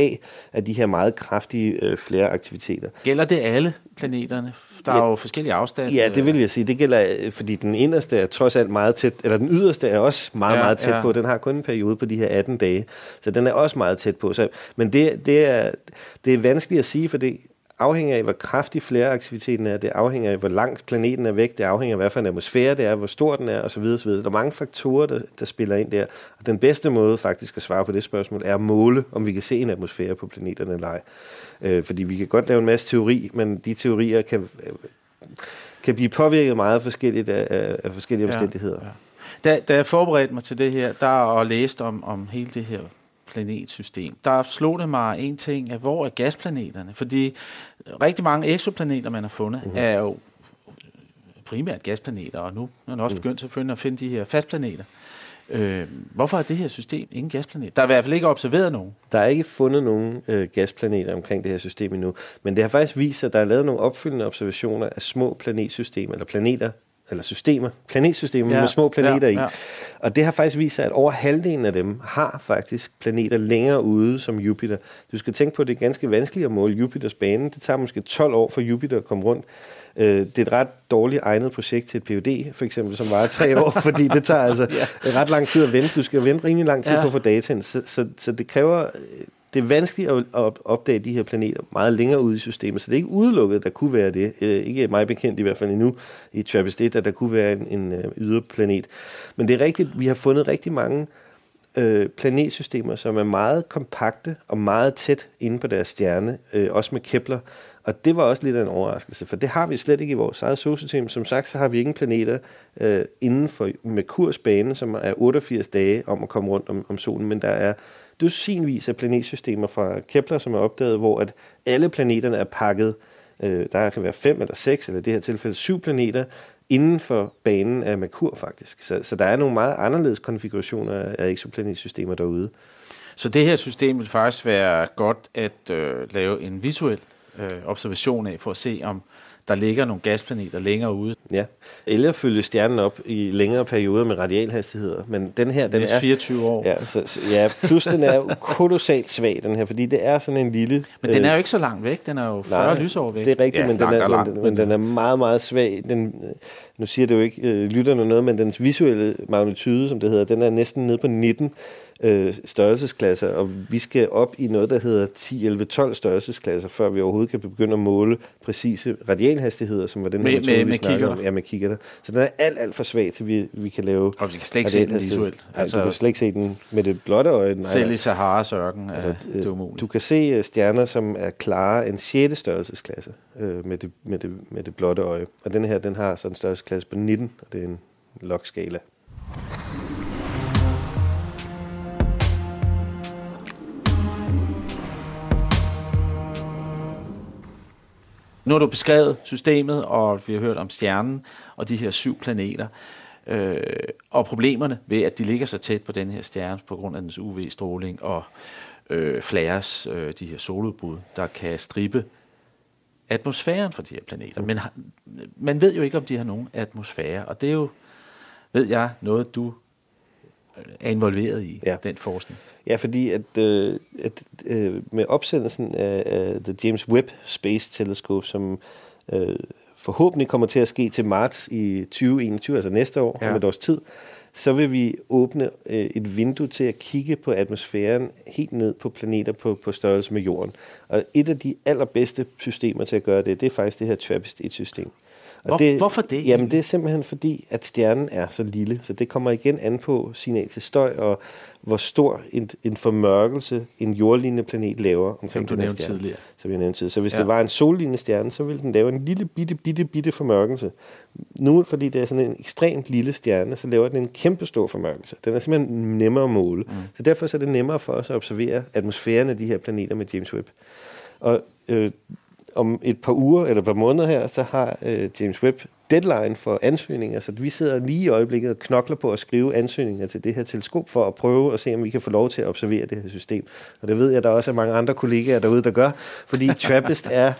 af de her meget kraftige flareaktiviteter. Gælder det alle planeterne? Der er jo forskellige afstande. Ja, det vil jeg sige. Det gælder, fordi den inderste er trods alt meget tæt, eller den yderste er også meget, meget tæt på. Den har kun en periode på de her 18 dage, så den er også meget tæt på. Så, men det er vanskeligt at sige, for det afhænger af, hvor kraftig flareaktiviteten er, det afhænger af, hvor langt planeten er væk, det afhænger af, hvad for en atmosfære det er, hvor stor den er, osv. osv. Der er mange faktorer, der spiller ind der. Og den bedste måde faktisk at svare på det spørgsmål, er at måle, om vi kan se en atmosfære på planeterne eller ej. Fordi vi kan godt lave en masse teori, men de teorier kan blive påvirket meget forskelligt af forskellige omstændigheder. Ja. Da jeg forberedte mig til det her, og læste om hele det her planetsystem, der slog det mig en ting, at hvor er gasplaneterne? Fordi rigtig mange eksoplaneter, man har fundet, er jo primært gasplaneter, og nu er man også begyndt at finde de her fastplaneter. Hvorfor er det her system ingen gasplanet? Der er i hvert fald ikke observeret nogen. Der er ikke fundet nogen gasplaneter omkring det her system endnu, men det har faktisk vist sig, at der er lavet nogle opfølgende observationer af små planetsystemer, eller planeter, eller systemer, planetsystemer med små planeter i. Og det har faktisk vist sig, at over halvdelen af dem har faktisk planeter længere ude som Jupiter. Du skal tænke på, at det er ganske vanskeligt at måle Jupiters bane. Det tager måske 12 år for Jupiter at komme rundt. Det er et ret dårligt egnet projekt til et PhD, for eksempel, som varer 3 år, fordi det tager altså ret lang tid at vente. Du skal vente rimelig lang tid på at få dataen. Så det kræver... Det er vanskeligt at opdage de her planeter meget længere ude i systemet, så det er ikke udelukket, der kunne være det. Ikke mig bekendt i hvert fald endnu i Trappist-1, at der kunne være en yderplanet. Men det er rigtigt, vi har fundet rigtig mange planetsystemer, som er meget kompakte og meget tæt inde på deres stjerne, også med Kepler. Og det var også lidt af en overraskelse, for det har vi slet ikke i vores eget solsystem. Som sagt, så har vi ingen planeter inden for Merkurs bane, som er 88 dage om at komme rundt om solen, men der er dusinvis af planetsystemer fra Kepler, som er opdaget, hvor at alle planeterne er pakket. Der kan være 5 eller 6, eller i det her tilfælde 7 planeter, inden for banen af Merkur faktisk. Så der er nogle meget anderledes konfigurationer af exoplanetsystemer derude. Så det her system vil faktisk være godt at lave en visuel observation af, for at se, om der ligger nogle gasplaneter længere ude. Ja, eller følge stjernen op i længere perioder med radialhastigheder. Men den her, den er 24 år. Ja, plus den er kolossalt svag, den her, fordi det er sådan en lille... Men den er jo ikke så langt væk, den er jo 40 lysår væk. Det er rigtigt, ja, men den er meget, meget svag. Nu siger det jo ikke lytterne noget, men dens visuelle magnitude, som det hedder, den er næsten nede på 19 størrelsesklasser, og vi skal op i noget, der hedder 10, 11, 12 størrelsesklasser, før vi overhovedet kan begynde at måle præcise radialhastigheder, som var den her metode, vi snakker om. Ja, med kikkerter. Så den er alt for svag, til vi kan lave... Og vi kan slet ikke se den visuelt. Altså, du kan slet ikke se den med det blotte øje. Nej, selv i Saharas ørken det er umuligt. Du kan se stjerner, som er klare en 6. størrelsesklasse med det blotte øje. Og den her, den har sådan en størrelsesklasse på 19, og det er en log-skala. Nu har du beskrevet systemet, og vi har hørt om stjernen og de her 7 planeter. og problemerne ved, at de ligger så tæt på den her stjerne på grund af dens UV-stråling og flares, de her soludbrud, der kan stribe atmosfæren fra de her planeter. Men man ved jo ikke, om de har nogen atmosfære, og det er jo, ved jeg, noget, du er involveret i, ja, den forskning. Ja, fordi at med opsendelsen af The James Webb Space Teleskop, som forhåbentlig kommer til at ske til marts i 2021, altså næste år, om et års tid, så vil vi åbne et vindue til at kigge på atmosfæren helt ned på planeter på størrelse med Jorden. Og et af de allerbedste systemer til at gøre det, det er faktisk det her TRAPPIST-1-system. Hvorfor det? Jamen det er simpelthen fordi, at stjernen er så lille, så det kommer igen an på signal til støj og hvor stor en formørkelse en jordlignende planet laver omkring den nævnte tidligere. Som jeg nævnte tidligere. Så hvis det var en sollignende stjerne, så ville den lave en lille bitte formørkelse. Nu, fordi det er sådan en ekstremt lille stjerne, så laver den en kæmpe stor formørkelse. Den er simpelthen nemmere at måle. Mm. Så derfor så er det nemmere for os at observere atmosfæren af de her planeter med James Webb. Og om et par uger eller et par måneder her, så har James Webb deadline for ansøgninger, så vi sidder lige i øjeblikket og knokler på at skrive ansøgninger til det her teleskop for at prøve at se, om vi kan få lov til at observere det her system. Og det ved jeg, at der også er mange andre kollegaer derude, der gør, fordi TRAPPIST er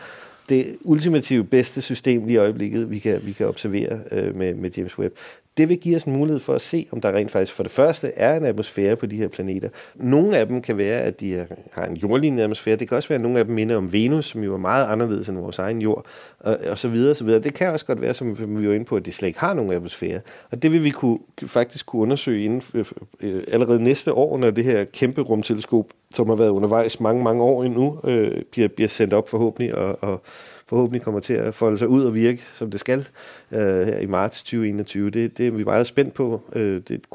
det ultimative bedste system lige i øjeblikket, vi kan observere med James Webb. Det vil give os en mulighed for at se, om der rent faktisk for det første er en atmosfære på de her planeter. Nogle af dem kan være, at de har en jordlignende atmosfære. Det kan også være, at nogle af dem minder om Venus, som jo er meget anderledes end vores egen jord, og så videre, så videre. Det kan også godt være, som vi var inde på, at de slet ikke har nogen atmosfære. Og det vil vi faktisk kunne undersøge inden, allerede næste år, når det her kæmpe rumteleskop, som har været undervejs mange år endnu, bliver sendt op forhåbentlig, og forhåbentlig kommer til at folde sig ud og virke, som det skal, her i marts 2021. Det er vi meget spændt på. Det er et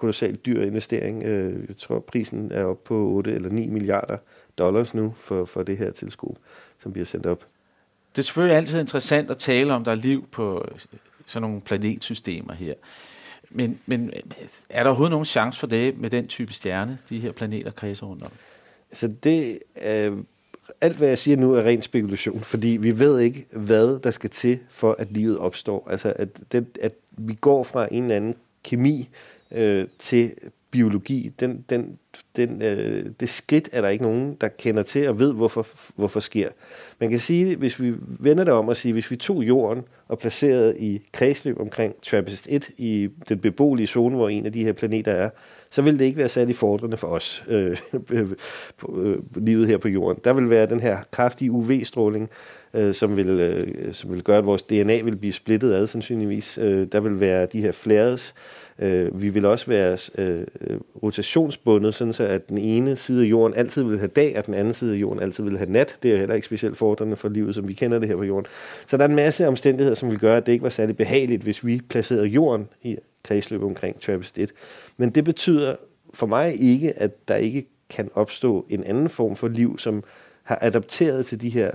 kolossalt dyr investering. Jeg tror, prisen er oppe på 8 eller 9 milliarder dollars nu for det her teleskop, som bliver sendt op. Det er selvfølgelig altid interessant at tale om, der er liv på sådan nogle planetsystemer her. Men er der overhovedet nogen chance for det med den type stjerne, de her planeter kredser rundt om? Så det alt, hvad jeg siger nu, er ren spekulation, fordi vi ved ikke, hvad der skal til, for at livet opstår. Altså, at vi går fra en eller anden kemi til biologi, det skridt er der ikke nogen, der kender til og ved, hvorfor sker. Man kan sige, hvis vi vender det om og siger, hvis vi tog jorden og placerede i kredsløb omkring TRAPPIST-1 i den beboelige zone, hvor en af de her planeter er, så vil det ikke være særlig fordrende for os, livet her på jorden. Der vil være den her kraftige UV-stråling, som vil gøre, at vores DNA vil blive splittet ad, sandsynligvis. Der vil være de her flares. Vi vil også være rotationsbundet, sådan så at den ene side af jorden altid vil have dag, og den anden side af jorden altid vil have nat. Det er heller ikke specielt fordrende for livet, som vi kender det her på jorden. Så der er en masse omstændigheder, som vil gøre, at det ikke var særlig behageligt, hvis vi placerede jorden i kredsløb omkring TRAPPIST-1. Men det betyder for mig ikke, at der ikke kan opstå en anden form for liv, som har adapteret til de her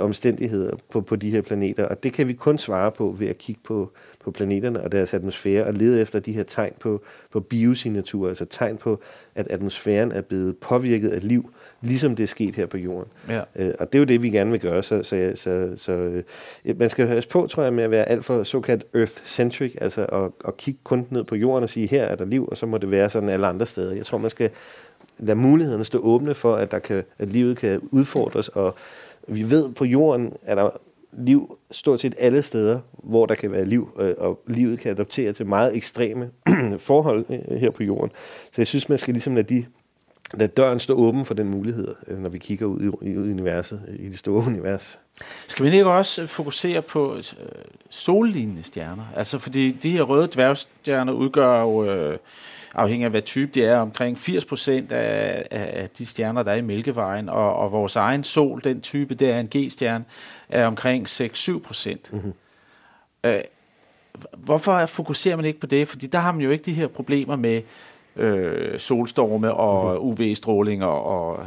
omstændigheder på de her planeter, og det kan vi kun svare på ved at kigge på planeterne og deres atmosfære og lede efter de her tegn på biosignaturer, altså tegn på, at atmosfæren er blevet påvirket af liv, ligesom det er sket her på jorden. Ja. Og det er jo det, vi gerne vil gøre, så man skal høres på, tror jeg, med at være alt for såkaldt earth-centric, altså at kigge kun ned på jorden og sige, her er der liv, og så må det være sådan alle andre steder. Jeg tror, man skal lade mulighederne stå åbne for, at livet kan udfordres, og vi ved, på jorden er der liv stort set alle steder, hvor der kan være liv, og livet kan adaptere til meget ekstreme forhold her på jorden. Så jeg synes, man skal ligesom lade døren stå åben for den mulighed, når vi kigger ud i universet, i det store univers. Skal vi ikke også fokusere på sollignende stjerner? Altså, fordi de her røde dværgstjerner udgør jo, afhængig af hvad type de er, omkring 80% af de stjerner, der er i Mælkevejen, og vores egen sol, den type, der er en G-stjerne, er omkring 6-7%. Mm-hmm. Hvorfor fokuserer man ikke på det? Fordi der har man jo ikke de her problemer med solstorme og UV-stråling og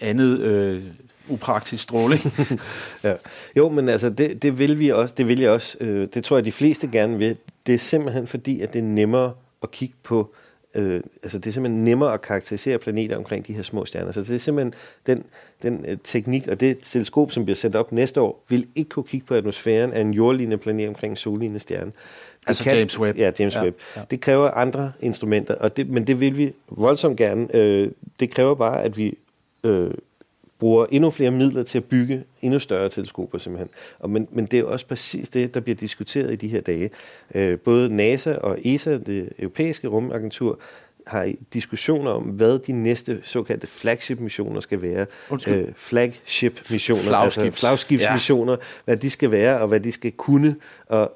andet upraktisk stråling. Ja. Jo, men altså, det vil vi også, det vil jeg også, det tror jeg, de fleste gerne vil. Det er simpelthen fordi, at det er nemmere at kigge på altså det er simpelthen nemmere at karakterisere planeter omkring de her små stjerner. Så det er simpelthen den teknik, og det teleskop, som bliver sendt op næste år, vil ikke kunne kigge på atmosfæren af en jordlignende planet omkring en sollignende stjerne. Altså James Webb. Ja, James Webb. Ja. Det kræver andre instrumenter, og men det vil vi voldsomt gerne. Det kræver bare, at vi bruger endnu flere midler til at bygge endnu større teleskoper simpelthen. Men det er også præcis det, der bliver diskuteret i de her dage. Både NASA og ESA, det europæiske rumagentur, har diskussioner om, hvad de næste såkaldte flagship-missioner skal være. Flagship-missioner, flagskibsmissioner, ja. Hvad de skal være og hvad de skal kunne.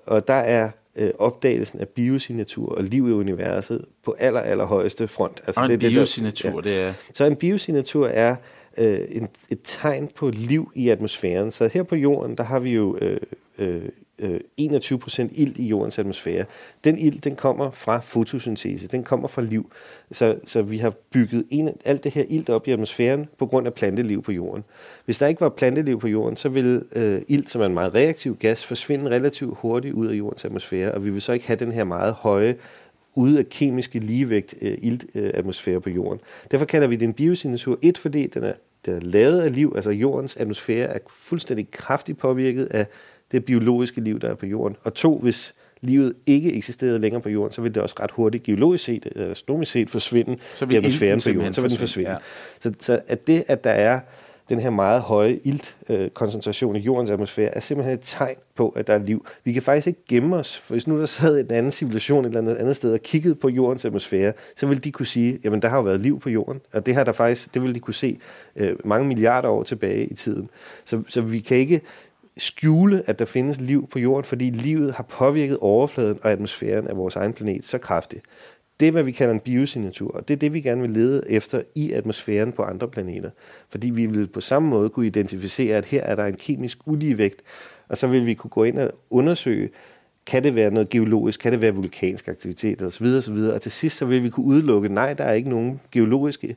Og der er opdagelsen af biosignatur og liv i universet på allerhøjeste front. Altså, og det er. Så en biosignatur er et tegn på liv i atmosfæren. Så her på jorden, der har vi jo 21% ilt i jordens atmosfære. Den ilt, den kommer fra fotosyntese, den kommer fra liv. Så vi har bygget alt det her ilt op i atmosfæren på grund af planteliv på jorden. Hvis der ikke var planteliv på jorden, så ville ilt, som er en meget reaktiv gas, forsvinde relativt hurtigt ud af jordens atmosfære, og vi vil så ikke have den her meget høje ude af kemiske ligevægt iltatmosfære på jorden. Derfor kalder vi den biosignatur 1, fordi den er lavet af liv, altså jordens atmosfære er fuldstændig kraftigt påvirket af det biologiske liv, der er på jorden. Og 2, hvis livet ikke eksisterede længere på jorden, så ville det også ret hurtigt geologisk set, astronomisk set forsvinde i atmosfæren på jorden. Så vil den forsvinde. Ja. Så at det, at der er den her meget høje iltkoncentration i jordens atmosfære, er simpelthen et tegn på, at der er liv. Vi kan faktisk ikke gemme os, for hvis nu der sad en anden civilisation et eller andet sted og kiggede på jordens atmosfære, så ville de kunne sige, jamen der har jo været liv på jorden, og det har der faktisk, det ville de kunne se mange milliarder år tilbage i tiden. Så vi kan ikke skjule, at der findes liv på jorden, fordi livet har påvirket overfladen og atmosfæren af vores egen planet så kraftigt. Det er, hvad vi kalder en biosignatur, og det er det, vi gerne vil lede efter i atmosfæren på andre planeter. Fordi vi vil på samme måde kunne identificere, at her er der en kemisk uligevægt, og så vil vi kunne gå ind og undersøge, kan det være noget geologisk, kan det være vulkansk aktivitet osv. osv. Og til sidst så vil vi kunne udelukke, nej, der er ikke nogen geologiske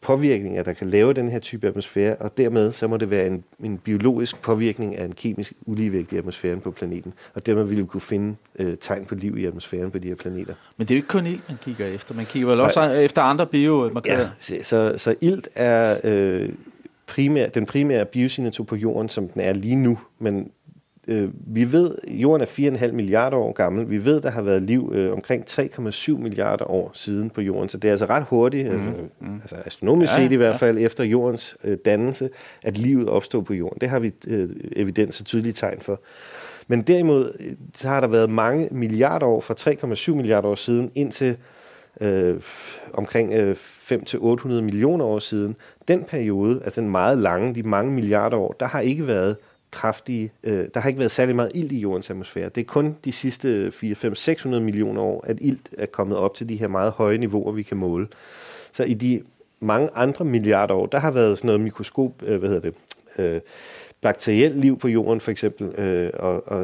påvirkninger, der kan lave den her type atmosfære, og dermed så må det være en biologisk påvirkning af en kemisk uligevægt i atmosfæren på planeten, og dermed vil vi kunne finde tegn på liv i atmosfæren på de her planeter. Men det er jo ikke kun ilt, man kigger efter. Man kigger vel også efter andre biomarkører. Ja, så ilt er den primære biosignatur på jorden, som den er lige nu, men vi ved, jorden er 4,5 milliarder år gammel. Vi ved, der har været liv omkring 3,7 milliarder år siden på jorden. Så det er altså ret hurtigt, altså astronomisk set i hvert fald, efter jordens dannelse, at livet opstod på jorden. Det har vi evidens og tydelige tegn for. Men derimod så har der været mange milliarder år, fra 3,7 milliarder år siden indtil omkring 500-800 millioner år siden. Den periode, altså den meget lange, de mange milliarder år, der har ikke været kraftige, der har ikke været særlig meget ilt i jordens atmosfære. Det er kun de sidste 400-600 millioner år, at ilt er kommet op til de her meget høje niveauer, vi kan måle. Så i de mange andre milliarder år, der har været sådan noget bakteriel liv på jorden for eksempel,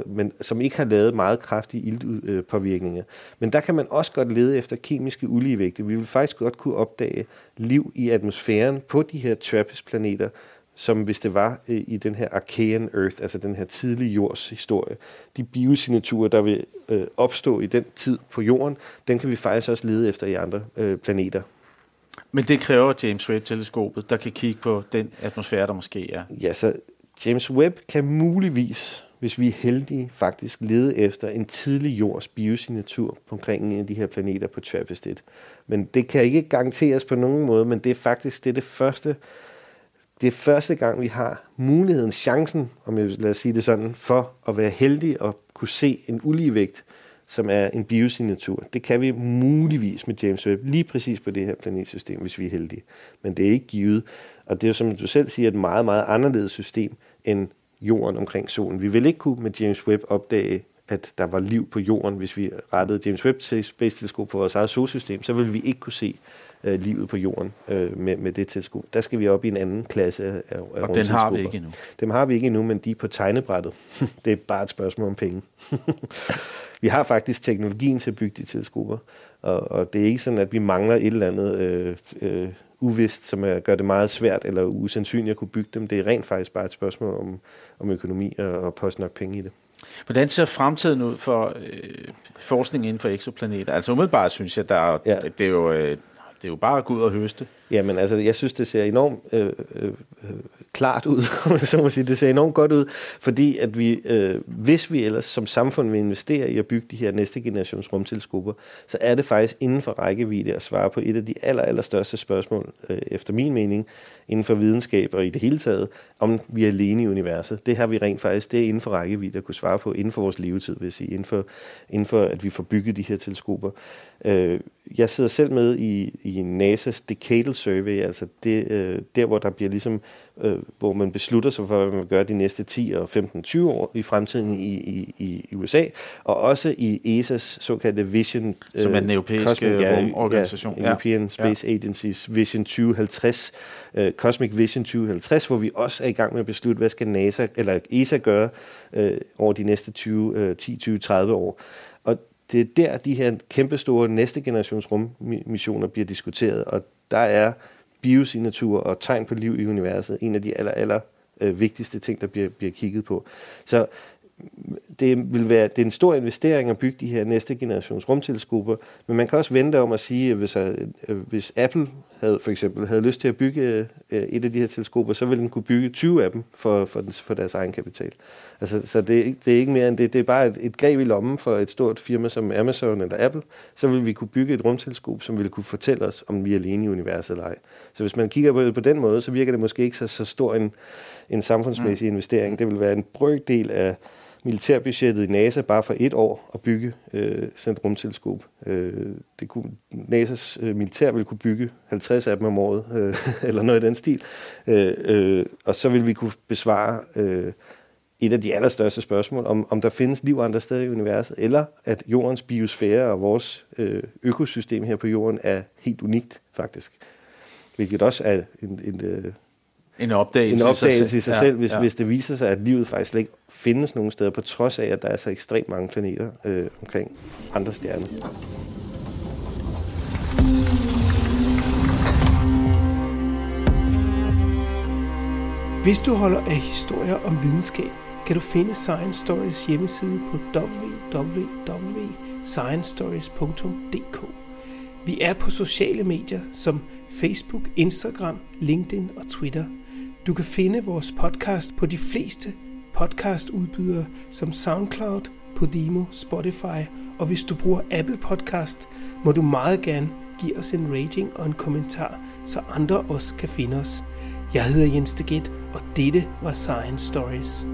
men som ikke har lavet meget kraftige iltpåvirkninger. Men der kan man også godt lede efter kemiske uligevægte. Vi vil faktisk godt kunne opdage liv i atmosfæren på de her TRAPPIST-planeter, som hvis det var i den her Archean Earth, altså den her tidlige jords historie. De biosignaturer, der vil opstå i den tid på jorden, den kan vi faktisk også lede efter i andre planeter. Men det kræver James Webb-teleskopet, der kan kigge på den atmosfære, der måske er. Ja, så James Webb kan muligvis, hvis vi er heldige, faktisk lede efter en tidlig jords biosignatur på omkring en af de her planeter på TRAPPIST-1. Men det kan ikke garanteres på nogen måde, men det er faktisk det første. Det er første gang, vi har muligheden, chancen, om jeg vil sige det sådan, for at være heldig og kunne se en uligevægt, som er en biosignatur. Det kan vi muligvis med James Webb, lige præcis på det her planetsystem, hvis vi er heldige. Men det er ikke givet. Og det er jo, som du selv siger, et meget, meget anderledes system end jorden omkring solen. Vi vil ikke kunne med James Webb opdage, at der var liv på jorden. Hvis vi rettede James Webb Space Teleskop på vores eget solsystem, så ville vi ikke kunne se livet på jorden med det teleskop. Der skal vi op i en anden klasse af rumteleskoper. Og den har vi ikke endnu. Dem har vi ikke endnu, men de er på tegnebrættet. Det er bare et spørgsmål om penge. Vi har faktisk teknologien til at bygge de teleskoper, og det er ikke sådan, at vi mangler et eller andet uvist, som gør det meget svært eller usandsynligt at kunne bygge dem. Det er rent faktisk bare et spørgsmål om økonomi og poste nok penge i det. Hvordan ser fremtiden ud for forskning inden for eksoplaneter? Altså umiddelbart synes jeg, det er jo bare at gå ud og høste. Jamen altså, jeg synes, det ser enormt klart ud, så må sige. Det ser enormt godt ud, fordi at vi, hvis vi ellers som samfund vil investere i at bygge de her næste generations rumteleskoper, så er det faktisk inden for rækkevidde at svare på et af de allerstørste spørgsmål, efter min mening, inden for videnskab og i det hele taget, om vi er alene i universet. Det har vi rent faktisk, det er inden for rækkevidde at kunne svare på, inden for vores levetid, vil jeg sige, inden for at vi får bygget de her teleskoper. Jeg sidder selv med i NASA's Decadal Survey, altså der, hvor der bliver ligesom, hvor man beslutter sig for, hvad man gør de næste 10 og 15, 20 år i fremtiden i USA, og også i ESA's såkaldte Vision, som er den europæiske rumorganisation. Ja, European Space Agency's Vision 2050, Cosmic Vision 2050, hvor vi også er i gang med at beslutte, hvad skal NASA eller ESA gøre over de næste 10, 20, 30 år. Og det er der, de her kæmpestore næste generations rummissioner bliver diskuteret, og der er biosignaturer og tegn på liv i universet en af de aller vigtigste ting, der bliver kigget på. Så det er en stor investering at bygge de her næste generations rumteleskoper, men man kan også vente om at sige, hvis Apple for eksempel havde lyst til at bygge et af de her teleskoper, så ville den kunne bygge 20 af dem for deres egen kapital. Altså, så det er ikke mere end det. Det er bare et greb i lommen for et stort firma som Amazon eller Apple. Så ville vi kunne bygge et rumteleskop, som ville kunne fortælle os, om vi er alene i universet eller ej. Så hvis man kigger på det på den måde, så virker det måske ikke så stor en samfundsmæssig investering. Det vil være en brøkdel af militærbudgettet i NASA bare for et år at bygge sådan et rumteleskop. NASA's militær ville kunne bygge 50 af dem om året, eller noget i den stil. Og så ville vi kunne besvare et af de allerstørste spørgsmål, om der findes liv andre steder i universet, eller at jordens biosfære og vores økosystem her på jorden er helt unikt, faktisk. Hvilket også er en opdagelse i sig selv, hvis det viser sig, at livet faktisk slet ikke findes nogen steder, på trods af, at der er så ekstremt mange planeter omkring andre stjerner. Hvis du holder af historier om videnskab, kan du finde Science Stories hjemmeside på www.sciencestories.dk. Vi er på sociale medier som Facebook, Instagram, LinkedIn og Twitter. Du kan finde vores podcast på de fleste podcastudbydere som SoundCloud, Podimo, Spotify, og hvis du bruger Apple Podcast, må du meget gerne give os en rating og en kommentar, så andre også kan finde os. Jeg hedder Jens de Geth, og dette var Science Stories.